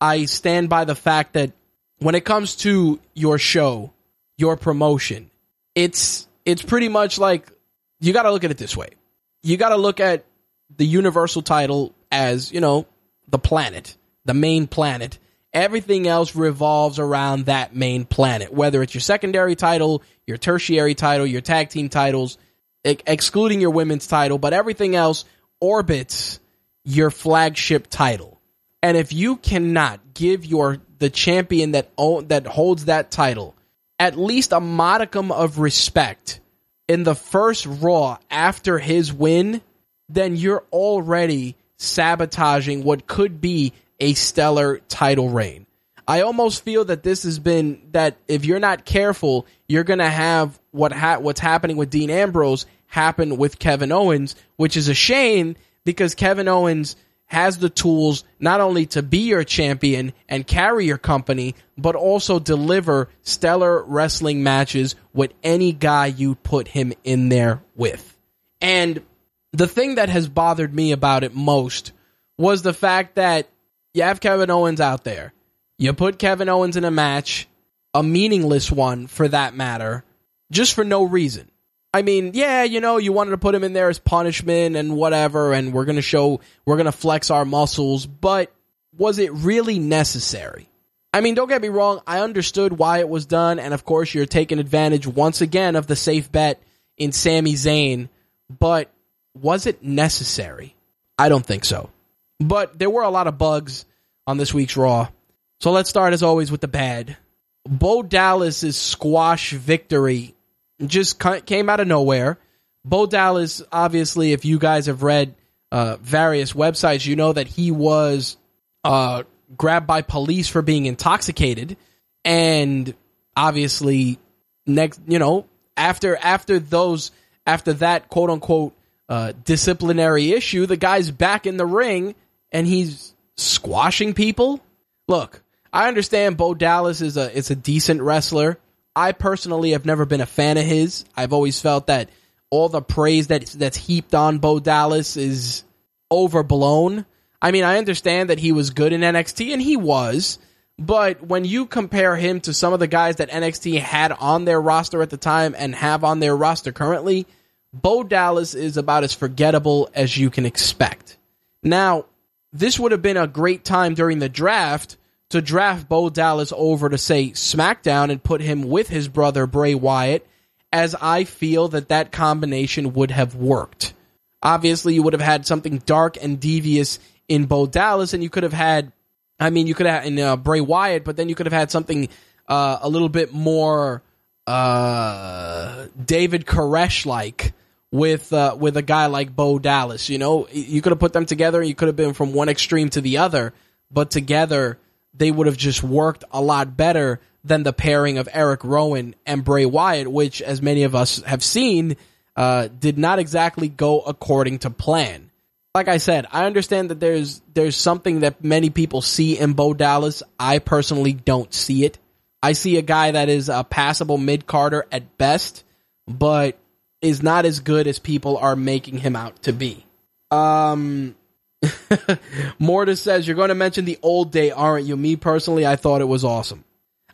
I stand by the fact that when it comes to your show, your promotion, it's it's pretty much like, you got to look at it this way. You got to look at the Universal title as, you know, the planet, the main planet. Everything else revolves around that main planet, whether it's your secondary title, your tertiary title, your tag team titles, ex- excluding your women's title, but everything else orbits your flagship title. And if you cannot give your the champion that own, that holds that title at least a modicum of respect in the first Raw after his win, then you're already sabotaging what could be a stellar title reign. I almost feel that this has been, that if you're not careful, you're going to have what ha- what's happening with Dean Ambrose happen with Kevin Owens, which is a shame because Kevin Owens has the tools not only to be your champion and carry your company, but also deliver stellar wrestling matches with any guy you put him in there with. And the thing that has bothered me about it most was the fact that you have Kevin Owens out there. You put Kevin Owens in a match, a meaningless one for that matter, just for no reason. I mean, yeah, you know, you wanted to put him in there as punishment and whatever, and we're going to show, we're going to flex our muscles, but was it really necessary? I mean, don't get me wrong, I understood why it was done, and of course you're taking advantage once again of the safe bet in Sami Zayn, but was it necessary? I don't think so. But there were a lot of bugs on this week's Raw. So let's start, as always, with the bad. Bo Dallas's squash victory just came out of nowhere. Bo Dallas, obviously, if you guys have read uh, various websites, you know that he was uh, grabbed by police for being intoxicated. And obviously, next, you know, after after those, after that quote unquote uh, disciplinary issue, the guy's back in the ring and he's squashing people. Look, I understand Bo Dallas is a it's a decent wrestler. I personally have never been a fan of his. I've always felt that all the praise that that's heaped on Bo Dallas is overblown. I mean, I understand that he was good in N X T, and he was, but when you compare him to some of the guys that N X T had on their roster at the time and have on their roster currently, Bo Dallas is about as forgettable as you can expect. Now, this would have been a great time during the draft to draft Bo Dallas over to, say, SmackDown and put him with his brother Bray Wyatt, as I feel that that combination would have worked. Obviously, you would have had something dark and devious in Bo Dallas, and you could have had, I mean, you could have in uh, Bray Wyatt, but then you could have had something uh, a little bit more uh, David Koresh-like with uh, with a guy like Bo Dallas. You know, you could have put them together, and you could have been from one extreme to the other, but together they would have just worked a lot better than the pairing of Eric Rowan and Bray Wyatt, which, as many of us have seen, uh, did not exactly go according to plan. Like I said, I understand that there's there's something that many people see in Bo Dallas. I personally don't see it. I see a guy that is a passable mid-carder at best, but is not as good as people are making him out to be. Um... Mortis says, you're going to mention the old day, aren't you? Me personally, I thought it was awesome.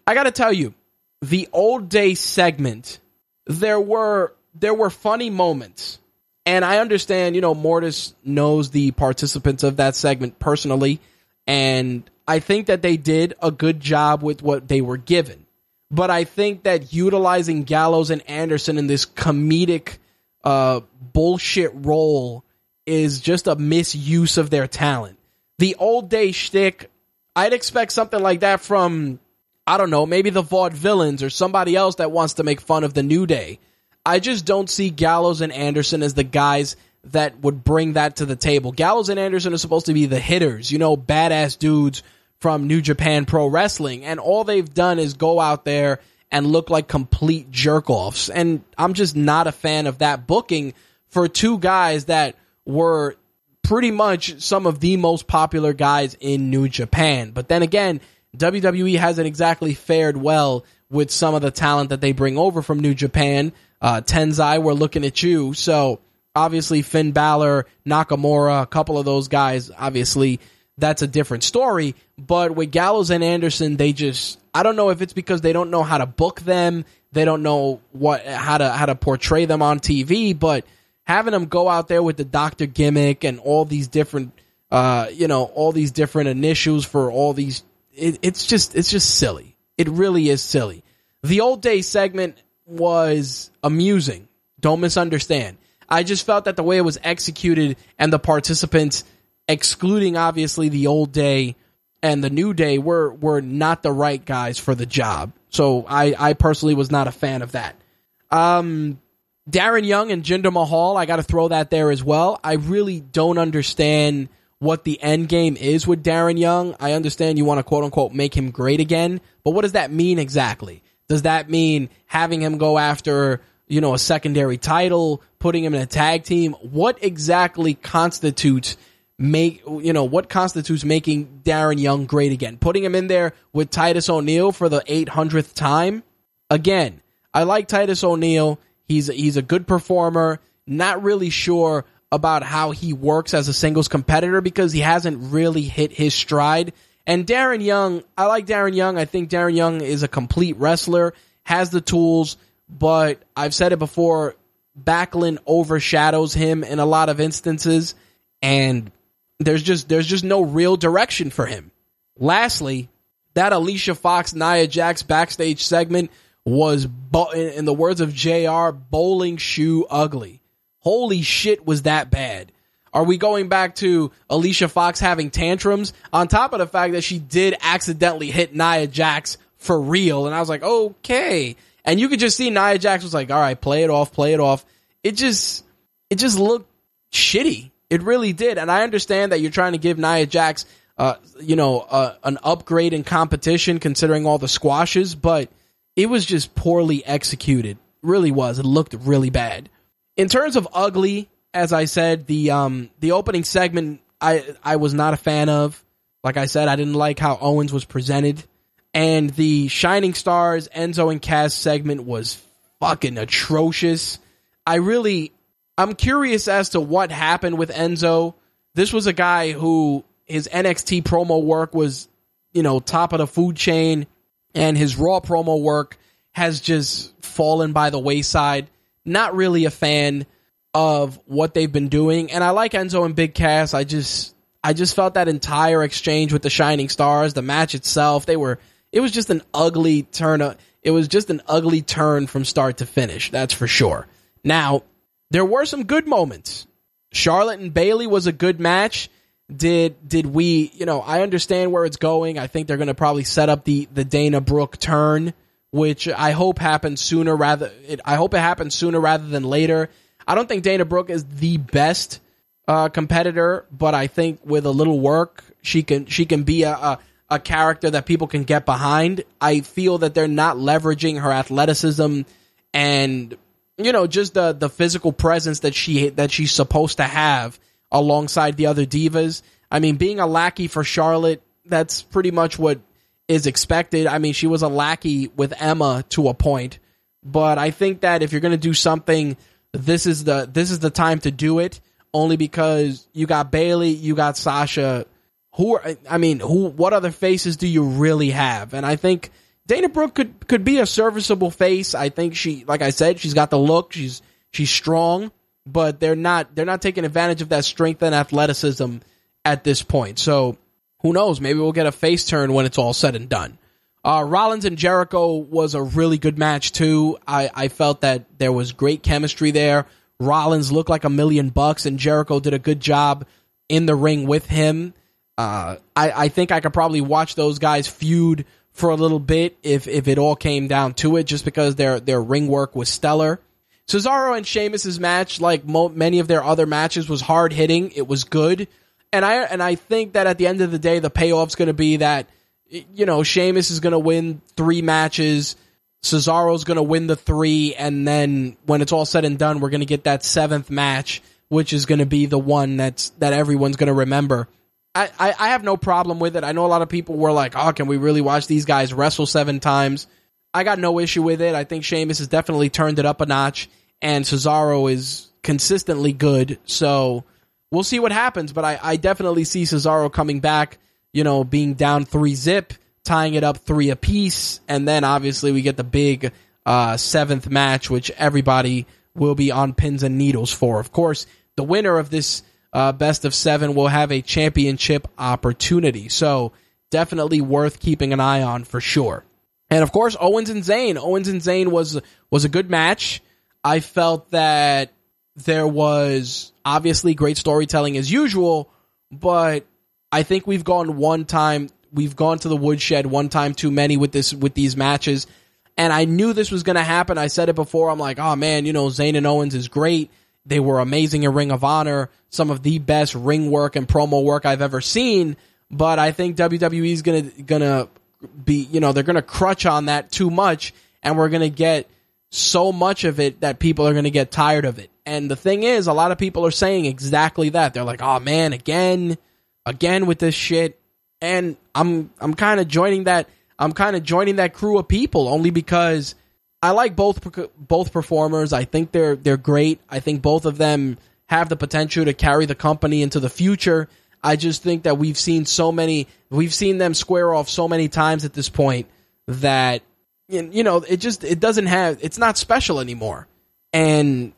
I gotta tell you, the old day segment, there were there were funny moments, and I understand, you know, Mortis knows the participants of that segment personally, and I think that they did a good job with what they were given. But I think that utilizing Gallows and Anderson in this comedic uh, bullshit role is just a misuse of their talent. The old day shtick, I'd expect something like that from, I don't know, maybe the Vaudevillains or somebody else that wants to make fun of the New Day. I just don't see Gallows and Anderson as the guys that would bring that to the table. Gallows and Anderson are supposed to be the hitters, you know, badass dudes from New Japan Pro Wrestling, and all they've done is go out there and look like complete jerk-offs, and I'm just not a fan of that booking for two guys that were pretty much some of the most popular guys in New Japan. But then again, W W E hasn't exactly fared well with some of the talent that they bring over from New Japan. Uh, Tenzai, we're looking at you. So obviously Finn Balor, Nakamura, a couple of those guys, obviously that's a different story. But with Gallows and Anderson, they just, I don't know if it's because they don't know how to book them. They don't know what, how to, how to portray them on T V, but having them go out there with the doctor gimmick and all these different, uh, you know, all these different initials for all these, it, it's just, it's just silly. It really is silly. The old day segment was amusing. Don't misunderstand. I just felt that the way it was executed and the participants, excluding obviously the old day and the new day, were, were not the right guys for the job. So I, I personally was not a fan of that. Um, Darren Young and Jinder Mahal, I got to throw that there as well. I really don't understand what the end game is with Darren Young. I understand you want to quote-unquote make him great again, but what does that mean exactly? Does that mean having him go after, you know, a secondary title, putting him in a tag team? What exactly constitutes make, you know, what constitutes making Darren Young great again? Putting him in there with Titus O'Neil for the eight hundredth time? Again, I like Titus O'Neil. He's a, he's a good performer. Not really sure about how he works as a singles competitor because he hasn't really hit his stride. And Darren Young, I like Darren Young. I think Darren Young is a complete wrestler, has the tools, but I've said it before, Backlund overshadows him in a lot of instances, and there's just there's just no real direction for him. Lastly, That Alicia Fox, Nia Jax backstage segment was, in the words of J R, bowling shoe ugly. Holy shit, was that bad. Are we going back to Alicia Fox having tantrums? On top of the fact that she did accidentally hit Nia Jax for real. And I was like, okay. And you could just see Nia Jax was like, all right, play it off, play it off. It just, it just looked shitty. It really did. And I understand that you're trying to give Nia Jax, uh, you know, uh, an upgrade in competition considering all the squashes, but it was just poorly executed. It really was. It looked really bad. In terms of ugly, as I said, the um the opening segment I I was not a fan of. Like I said, I didn't like how Owens was presented. And the Shining Stars, Enzo and Cass segment was fucking atrocious. I really, I'm curious as to what happened with Enzo. This was a guy who, his N X T promo work was, you know, top of the food chain, and his Raw promo work has just fallen by the wayside. Not really a fan of what they've been doing. And I like Enzo and Big Cass. I just, I just felt that entire exchange with the Shining Stars, the match itself, they were, it was just an ugly turn. It was just an ugly turn from start to finish. That's for sure. Now, there were some good moments. Charlotte and Bayley was a good match. Did, did we, you know, I understand where it's going. I think they're going to probably set up the, the Dana Brooke turn, which I hope happens sooner rather, it, I hope it happens sooner rather than later. I don't think Dana Brooke is the best uh, competitor, but I think with a little work, she can she can be a, a, a character that people can get behind. I feel that they're not leveraging her athleticism and, you know, just the the physical presence that she that she's supposed to have alongside the other divas. I mean, being a lackey for Charlotte, that's pretty much what is expected. I mean, she was a lackey with Emma to a point, but I think that if you're going to do something, This is the this is the time to do it, only because you got Bayley, you got Sasha. Who are, I mean, who? What other faces do you really have? And I think Dana Brooke could could be a serviceable face. I think she, like I said, she's got the look. She's she's strong, but they're not they're not taking advantage of that strength and athleticism at this point. So who knows? Maybe we'll get a face turn when it's all said and done. Uh, Rollins and Jericho was a really good match, too. I, I felt that there was great chemistry there. Rollins looked like a million bucks, and Jericho did a good job in the ring with him. Uh, I, I think I could probably watch those guys feud for a little bit if, if it all came down to it, just because their, their ring work was stellar. Cesaro and Sheamus's match, like mo- many of their other matches, was hard-hitting. It was good. And I, and I think that at the end of the day, the payoff's going to be that, you know, Sheamus is going to win three matches, Cesaro's going to win the three, and then when it's all said and done, we're going to get that seventh match, which is going to be the one that's that everyone's going to remember. I, I, I have no problem with it. I know a lot of people were like, oh, can we really watch these guys wrestle seven times? I got no issue with it. I think Sheamus has definitely turned it up a notch, and Cesaro is consistently good, so we'll see what happens, but I, I definitely see Cesaro coming back, you know, being down three zip, tying it up three apiece, and then obviously we get the big uh, seventh match, which everybody will be on pins and needles for. Of course, the winner of this uh, best of seven will have a championship opportunity, so definitely worth keeping an eye on for sure. And of course, Owens and Zayn. Owens and Zayn was, was a good match. I felt that there was obviously great storytelling as usual, but I think we've gone one time, we've gone to the woodshed one time too many with this, with these matches. And I knew this was going to happen. I said it before. I'm like, oh man, you know, Zayn and Owens is great. They were amazing in Ring of Honor. Some of the best ring work and promo work I've ever seen. But I think W W E is going to, going to be, you know, they're going to crutch on that too much. And we're going to get so much of it that people are going to get tired of it. And the thing is, a lot of people are saying exactly that. They're like, oh man, again. Again with this shit, and I'm I'm kind of joining that I'm kind of joining that crew of people only because I like both both performers. I think they're they're great. I think both of them have the potential to carry the company into the future. I just think that we've seen so many we've seen them square off so many times at this point that, you know, it just it doesn't have it's not special anymore. And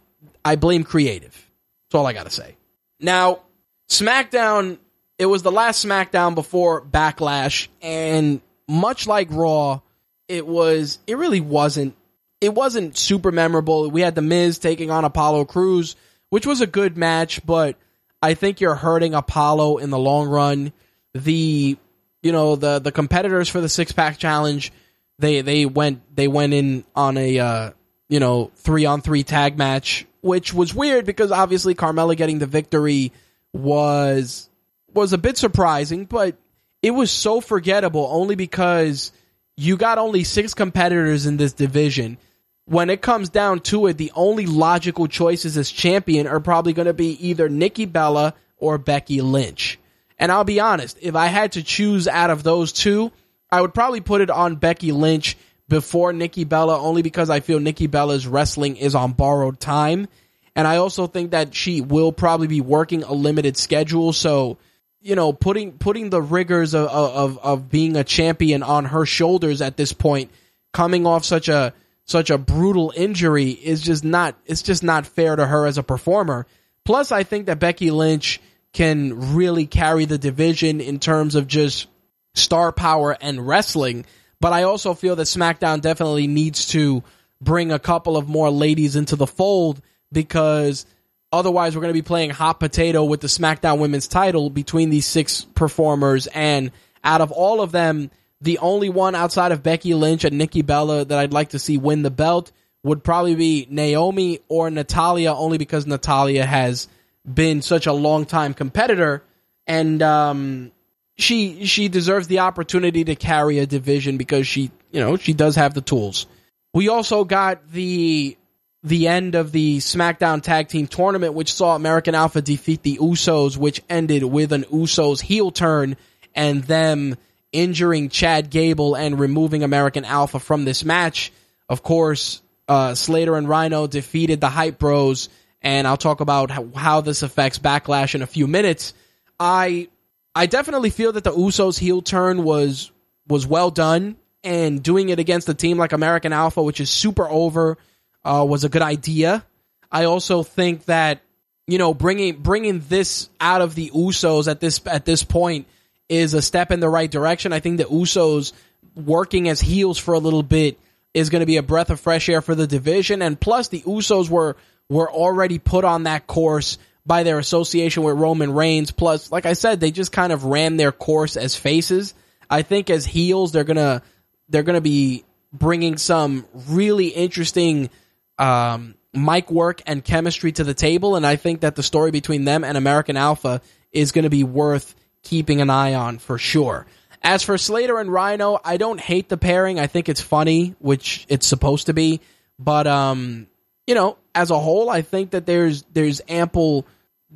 I blame creative. That's all I gotta say. Now, SmackDown. It was the last SmackDown before Backlash, and much like Raw, it was it really wasn't it wasn't super memorable. We had The Miz taking on Apollo Crews, which was a good match, but I think you're hurting Apollo in the long run. The you know the the competitors for the six pack challenge, they they went they went in on a uh, you know three on three tag match, which was weird because obviously Carmella getting the victory was was a bit surprising, but it was so forgettable only because you got only six competitors in this division. When it comes down to it, the only logical choices as champion are probably going to be either Nikki Bella or Becky Lynch. And I'll be honest, if I had to choose out of those two, I would probably put it on Becky Lynch before Nikki Bella, only because I feel Nikki Bella's wrestling is on borrowed time. And I also think that she will probably be working a limited schedule. So, you know, putting putting the rigors of, of, of being a champion on her shoulders at this point, coming off such a such a brutal injury, is just not it's just not fair to her as a performer. Plus, I think that Becky Lynch can really carry the division in terms of just star power and wrestling. But I also feel that SmackDown definitely needs to bring a couple of more ladies into the fold, because otherwise we're going to be playing hot potato with the SmackDown women's title between these six performers. And out of all of them, the only one outside of Becky Lynch and Nikki Bella that I'd like to see win the belt would probably be Naomi or Natalia, only because Natalia has been such a long-time competitor, and um, she she deserves the opportunity to carry a division because she you know she does have the tools. We also got the the end of the SmackDown Tag Team Tournament, which saw American Alpha defeat the Usos, which ended with an Usos heel turn and them injuring Chad Gable and removing American Alpha from this match. Of course, uh, Slater and Rhino defeated the Hype Bros. And I'll talk about how, how this affects Backlash in a few minutes. I I definitely feel that the Usos heel turn was was well done, and doing it against a team like American Alpha, which is super over, uh, was a good idea. I also think that you know bringing bringing this out of the Usos at this at this point is a step in the right direction. I think the Usos working as heels for a little bit is going to be a breath of fresh air for the division, and plus the Usos were. were already put on that course by their association with Roman Reigns. Plus, like I said, they just kind of ran their course as faces. I think as heels, they're gonna they're gonna be bringing some really interesting um, mic work and chemistry to the table, and I think that the story between them and American Alpha is gonna be worth keeping an eye on for sure. As for Slater and Rhino, I don't hate the pairing. I think it's funny, which it's supposed to be, but um, you know. As a whole, I think that there's there's ample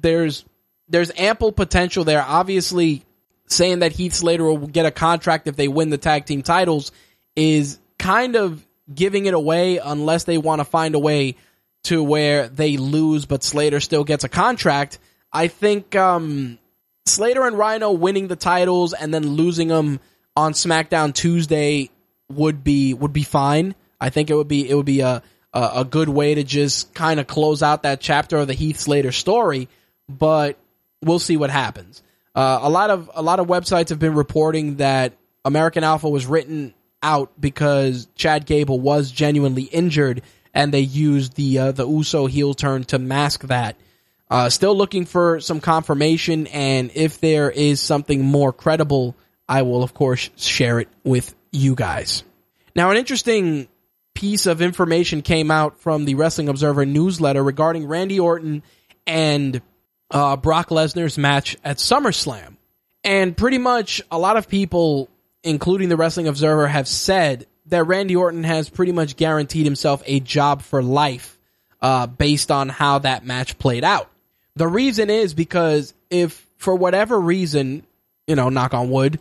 there's there's ample potential there. Obviously, saying that Heath Slater will get a contract if they win the tag team titles is kind of giving it away, unless they want to find a way to where they lose but Slater still gets a contract. I think um, Slater and Rhino winning the titles and then losing them on SmackDown Tuesday would be would be fine. I think it would be it would be a a good way to just kind of close out that chapter of the Heath Slater story, but we'll see what happens. Uh, a lot of a lot of websites have been reporting that American Alpha was written out because Chad Gable was genuinely injured, and they used the uh, the Uso heel turn to mask that. Uh, still looking for some confirmation, and if there is something more credible, I will of course share it with you guys. Now, an interesting piece of information came out from the Wrestling Observer newsletter regarding Randy Orton and uh, Brock Lesnar's match at SummerSlam. And pretty much a lot of people, including the Wrestling Observer, have said that Randy Orton has pretty much guaranteed himself a job for life uh, based on how that match played out. The reason is because if, for whatever reason, you know, knock on wood,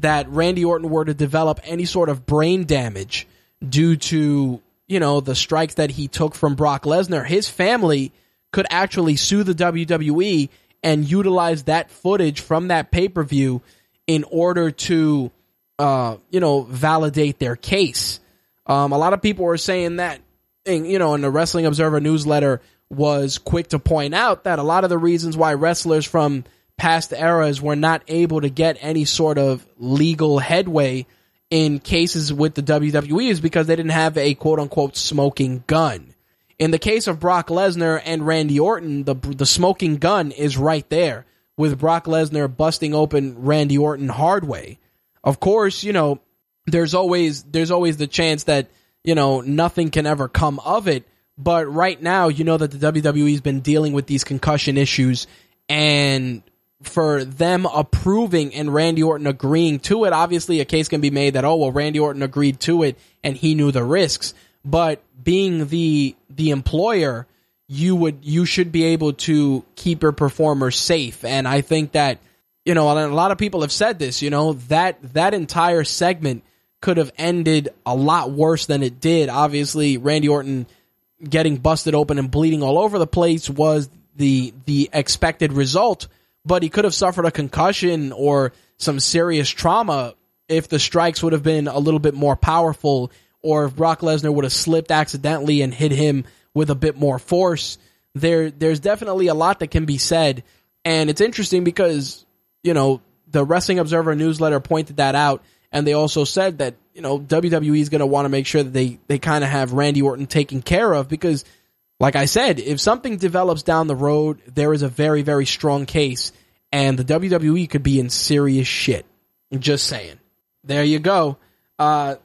that Randy Orton were to develop any sort of brain damage due to, you know, the strikes that he took from Brock Lesnar, his family could actually sue the W W E and utilize that footage from that pay-per-view in order to, uh, you know, validate their case. Um, a lot of people were saying that, and, you know, and the Wrestling Observer newsletter was quick to point out that a lot of the reasons why wrestlers from past eras were not able to get any sort of legal headway in cases with the W W E is because they didn't have a quote-unquote smoking gun. In the case of Brock Lesnar and Randy Orton, the the smoking gun is right there with Brock Lesnar busting open Randy Orton hard way. Of course, you know, there's always there's always the chance that, you know, nothing can ever come of it. But right now, you know that the W W E's been dealing with these concussion issues, and for them approving and Randy Orton agreeing to it, obviously a case can be made that, oh, well, Randy Orton agreed to it and he knew the risks. But being the the employer, you would you should be able to keep your performers safe. And I think that, you know, a lot of people have said this, you know, that that entire segment could have ended a lot worse than it did. Obviously, Randy Orton getting busted open and bleeding all over the place was the the expected result, but he could have suffered a concussion or some serious trauma if the strikes would have been a little bit more powerful, or if Brock Lesnar would have slipped accidentally and hit him with a bit more force. There, there's definitely a lot that can be said, and it's interesting because, you know, the Wrestling Observer newsletter pointed that out, and they also said that, you know, W W E is going to want to make sure that they, they kind of have Randy Orton taken care of because, like I said, if something develops down the road, there is a very, very strong case, and the W W E could be in serious shit. Just saying. There you go. Uh,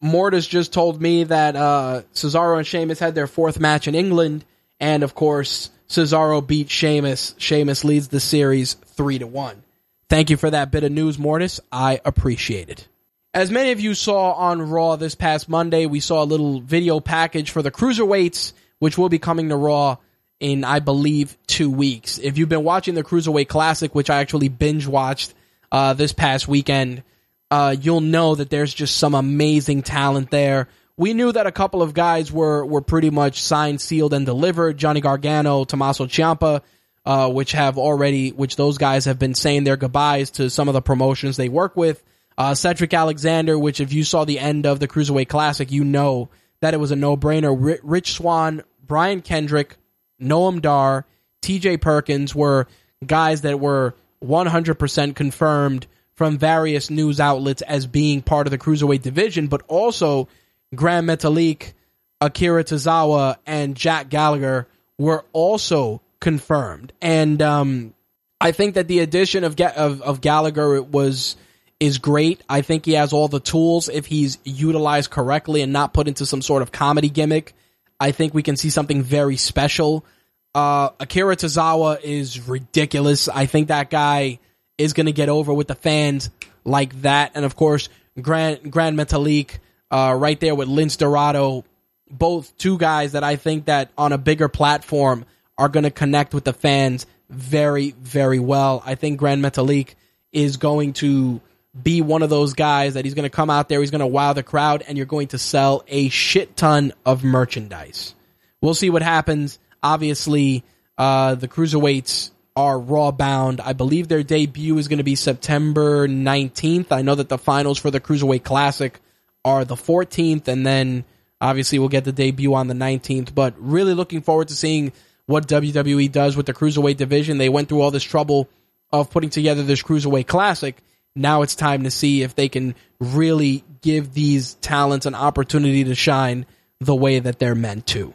Mortis just told me that uh, Cesaro and Sheamus had their fourth match in England, and of course, Cesaro beat Sheamus. Sheamus leads the series three to one. Thank you for that bit of news, Mortis. I appreciate it. As many of you saw on Raw this past Monday, we saw a little video package for the Cruiserweights, which will be coming to Raw in, I believe, two weeks. If you've been watching the Cruiserweight Classic, which I actually binge-watched uh, this past weekend, uh, you'll know that there's just some amazing talent there. We knew that a couple of guys were, were pretty much signed, sealed, and delivered. Johnny Gargano, Tommaso Ciampa, uh, which have already, which those guys have been saying their goodbyes to some of the promotions they work with. Uh, Cedric Alexander, which if you saw the end of the Cruiserweight Classic, you know that it was a no-brainer. R- Rich Swann, Brian Kendrick, Noam Dar, T J Perkins were guys that were one hundred percent confirmed from various news outlets as being part of the Cruiserweight division, but also Grand Metalik, Akira Tozawa, and Jack Gallagher were also confirmed. And um, I think that the addition of, Ga- of, of Gallagher it was... is great. I think he has all the tools if he's utilized correctly and not put into some sort of comedy gimmick. I think we can see something very special. Uh, Akira Tozawa is ridiculous. I think that guy is going to get over with the fans like that. And of course, Grand, Grand Metalik, uh, right there with Lince Dorado, both two guys that I think that on a bigger platform are going to connect with the fans very, very well. I think Grand Metalik is going to be one of those guys that he's going to come out there, he's going to wow the crowd, and you're going to sell a shit ton of merchandise. We'll see what happens. Obviously, uh, the Cruiserweights are Raw-bound. I believe their debut is going to be September nineteenth. I know that the finals for the Cruiserweight Classic are the fourteenth, and then obviously we'll get the debut on the nineteenth. But really looking forward to seeing what W W E does with the Cruiserweight division. They went through all this trouble of putting together this Cruiserweight Classic. Now it's time to see if they can really give these talents an opportunity to shine the way that they're meant to.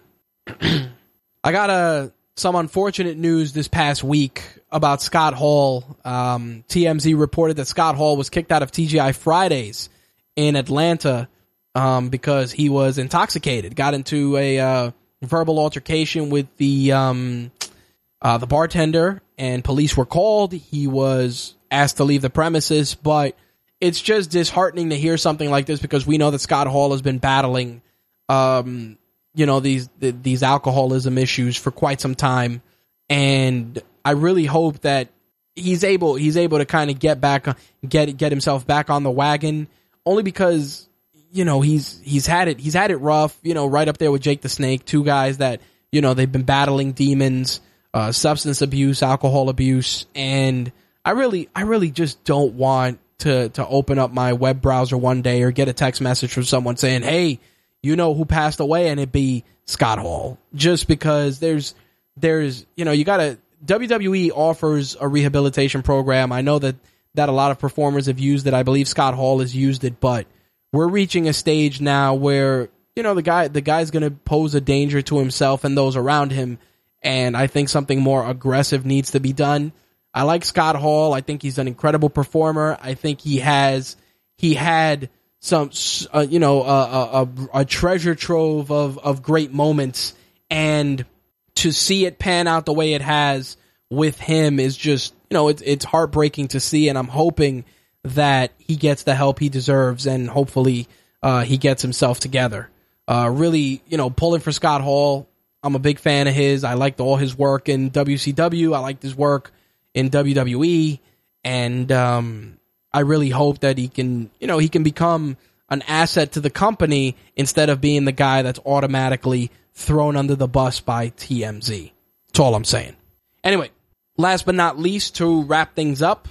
I got uh, some unfortunate news this past week about Scott Hall. Um, T M Z reported that Scott Hall was kicked out of T G I Fridays in Atlanta um, because he was intoxicated, got into a uh, verbal altercation with the um, uh, the bartender, and police were called. He was asked to leave the premises, but it's just disheartening to hear something like this because we know that Scott Hall has been battling, um, you know, these th- these alcoholism issues for quite some time, and I really hope that he's able he's able to kind of get back get get himself back on the wagon. Only because, you know, he's he's had it he's had it rough, you know, right up there with Jake the Snake, two guys that, you know, they've been battling demons, uh, substance abuse, alcohol abuse, and I really, I really just don't want to, to open up my web browser one day or get a text message from someone saying, "Hey, you know who passed away?" and it be Scott Hall. Just because there's, there's, you know, you gotta, W W E offers a rehabilitation program. I know that, that a lot of performers have used it. I believe Scott Hall has used it, but we're reaching a stage now where, you know, the guy the guy's going to pose a danger to himself and those around him, and I think something more aggressive needs to be done. I like Scott Hall. I think he's an incredible performer. I think he has he had some uh, you know a, a, a treasure trove of of great moments, and to see it pan out the way it has with him is just, you know, it's it's heartbreaking to see, and I'm hoping that he gets the help he deserves, and hopefully uh, he gets himself together. Uh, really, you know, pulling for Scott Hall. I'm a big fan of his. I liked all his work in W C W. I liked his work in W W E, and um, I really hope that he can, you know, he can become an asset to the company instead of being the guy that's automatically thrown under the bus by T M Z. That's all I'm saying. Anyway, last but not least, to wrap things up,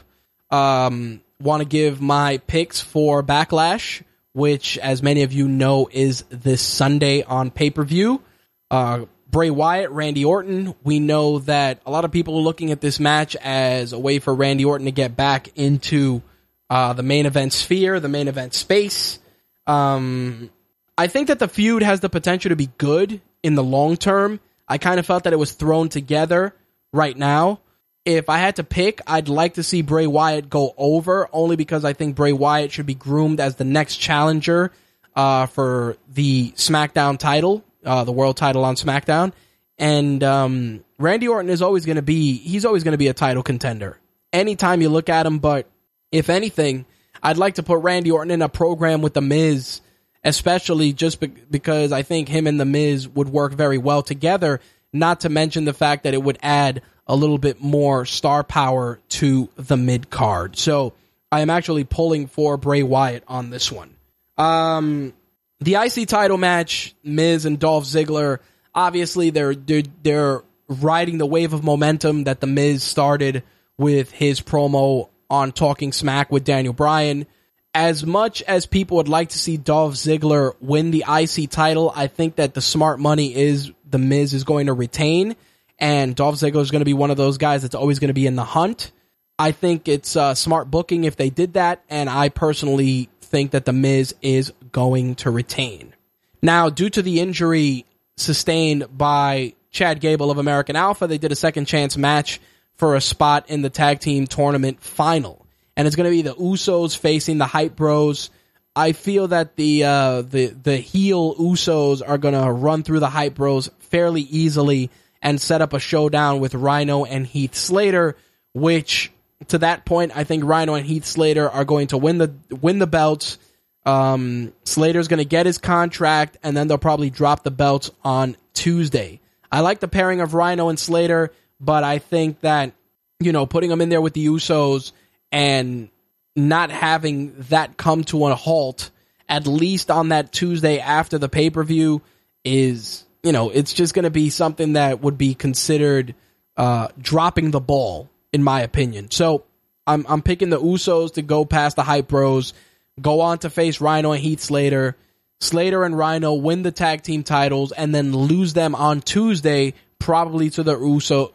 um, want to give my picks for Backlash, which, as many of you know, is this Sunday on pay-per-view. Uh, Bray Wyatt, Randy Orton. We know that a lot of people are looking at this match as a way for Randy Orton to get back into uh, the main event sphere, the main event space. Um, I think that the feud has the potential to be good in the long term. I kind of felt that it was thrown together right now. If I had to pick, I'd like to see Bray Wyatt go over, only because I think Bray Wyatt should be groomed as the next challenger uh, for the SmackDown title, uh, the world title on SmackDown. And um, Randy Orton is always going to be, he's always going to be a title contender anytime you look at him. But if anything, I'd like to put Randy Orton in a program with The Miz, especially just be- because I think him and The Miz would work very well together, not to mention the fact that it would add a little bit more star power to the mid card. So I am actually pulling for Bray Wyatt on this one. Um, the I C title match, Miz and Dolph Ziggler. Obviously, they're they're they're riding the wave of momentum that the Miz started with his promo on Talking Smack with Daniel Bryan. As much as people would like to see Dolph Ziggler win the I C title, I think that the smart money is the Miz is going to retain. And Dolph Ziggler is going to be one of those guys that's always going to be in the hunt. I think it's uh, smart booking if they did that, and I personally think that The Miz is going to retain. Now, due to the injury sustained by Chad Gable of American Alpha, they did a second chance match for a spot in the tag team tournament final, and it's going to be the Usos facing the Hype Bros. I feel that the uh, the the heel Usos are going to run through the Hype Bros fairly easily and set up a showdown with Rhino and Heath Slater, which, to that point, I think Rhino and Heath Slater are going to win the win the belts. Um, Slater's going to get his contract, and then they'll probably drop the belts on Tuesday. I like the pairing of Rhino and Slater, but I think that, you know, putting them in there with the Usos and not having that come to a halt, at least on that Tuesday after the pay-per-view, is... you know, it's just going to be something that would be considered uh, dropping the ball, in my opinion. So I'm I'm picking the Usos to go past the Hype Bros, go on to face Rhino and Heath Slater. Slater and Rhino win the tag team titles and then lose them on Tuesday, probably to the Uso,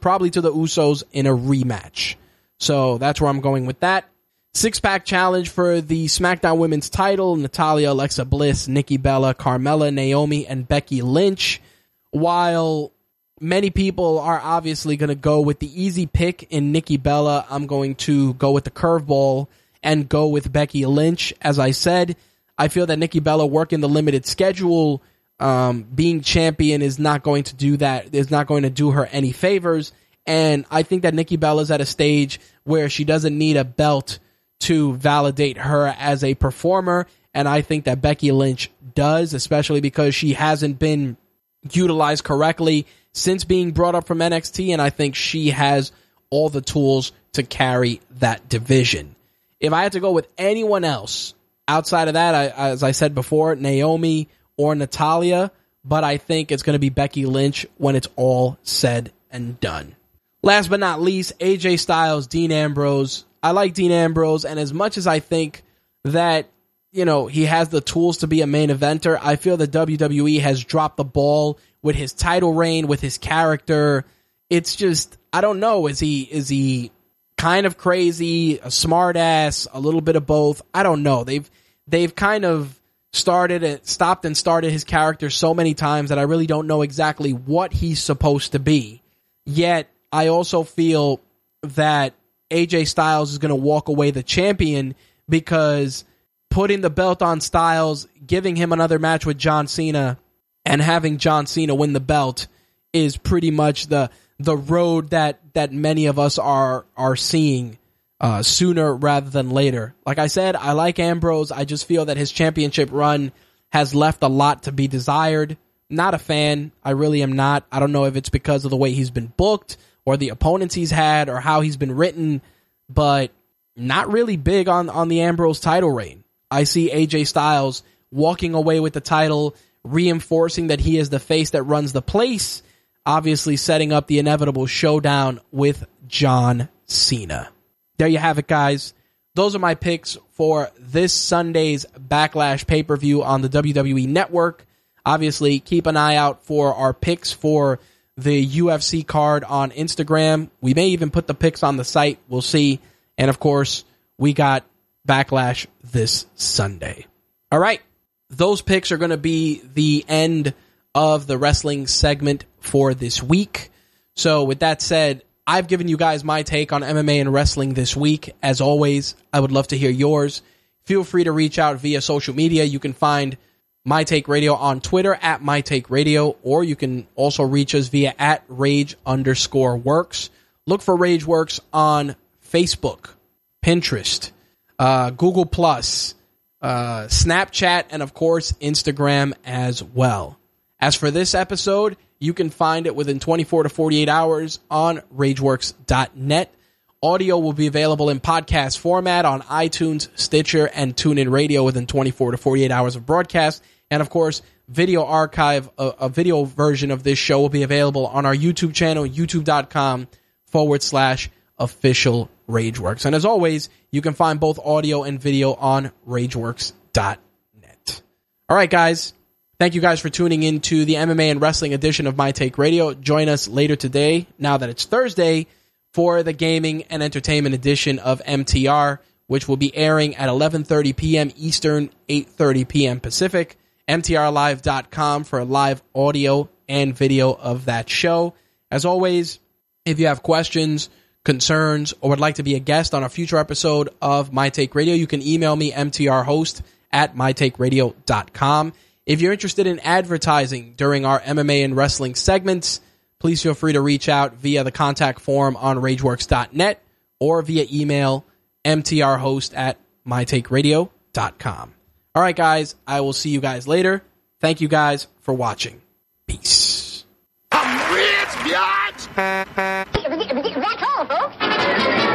probably to the Usos in a rematch. So that's where I'm going with that. Six-pack challenge for the SmackDown Women's title, Natalya, Alexa Bliss, Nikki Bella, Carmella, Naomi, and Becky Lynch. While many people are obviously going to go with the easy pick in Nikki Bella, I'm going to go with the curveball and go with Becky Lynch. As I said, I feel that Nikki Bella working the limited schedule, um, being champion, is not going to do that, is not going to do her any favors. And I think that Nikki Bella is at a stage where she doesn't need a belt to validate her as a performer, and I think that Becky Lynch does, especially because she hasn't been utilized correctly since being brought up from N X T, and I think she has all the tools to carry that division. If I had to go with anyone else outside of that, I, as I said before, Naomi or Natalya, but I think it's going to be Becky Lynch when it's all said and done. Last but not least, A J Styles, Dean Ambrose. I like Dean Ambrose, and as much as I think that, you know, he has the tools to be a main eventer, I feel that W W E has dropped the ball with his title reign, with his character. It's just, I don't know, is he is he kind of crazy, a smart ass, a little bit of both? I don't know. They've they've kind of started and stopped and started his character so many times that I really don't know exactly what he's supposed to be. Yet I also feel that A J Styles is going to walk away the champion, because putting the belt on Styles, giving him another match with John Cena, and having John Cena win the belt is pretty much the the road that that many of us are are seeing uh, sooner rather than later. Like I said, I like Ambrose. I just feel that his championship run has left a lot to be desired. Not a fan. I really am not. I don't know if it's because of the way he's been booked or the opponents he's had or how he's been written, but not really big on, on the Ambrose title reign. I see A J Styles walking away with the title, reinforcing that he is the face that runs the place, obviously setting up the inevitable showdown with John Cena. There you have it, guys. Those are my picks for this Sunday's Backlash pay-per-view on the W W E Network. Obviously, keep an eye out for our picks for the U F C card on Instagram. We may even put the picks on the site. We'll see. And, of course, we got Backlash this Sunday. All right. Those picks are going to be the end of the wrestling segment for this week. So, with that said, I've given you guys my take on M M A and wrestling this week. As always, I would love to hear yours. Feel free to reach out via social media. You can find My Take Radio on Twitter at My Take Radio, or you can also reach us via at Rage underscore Works. Look for Rage Works on Facebook, Pinterest, uh, Google Plus, uh, Snapchat, and of course, Instagram as well. As for this episode, you can find it within twenty-four to forty-eight hours on rage works dot net. Audio will be available in podcast format on iTunes, Stitcher, and TuneIn Radio within twenty-four to forty-eight hours of broadcast. And, of course, video archive, a, a video version of this show will be available on our YouTube channel, youtube.com forward slash official RageWorks. And, as always, you can find both audio and video on rage works dot net. All right, guys. Thank you guys for tuning in to the M M A and wrestling edition of My Take Radio. Join us later today, now that it's Thursday, for the gaming and entertainment edition of M T R, which will be airing at eleven thirty p.m. Eastern, eight thirty p.m. Pacific. M T R live dot com for live audio and video of that show. As always, if you have questions, concerns, or would like to be a guest on a future episode of My Take Radio, you can email me, m t r host at my take radio dot com. If you're interested in advertising during our M M A and wrestling segments, please feel free to reach out via the contact form on rage works dot net or via email m t r host at my take radio dot com. All right, guys, I will see you guys later. Thank you guys for watching. Peace. I'm rich, bitch! That's all, folks.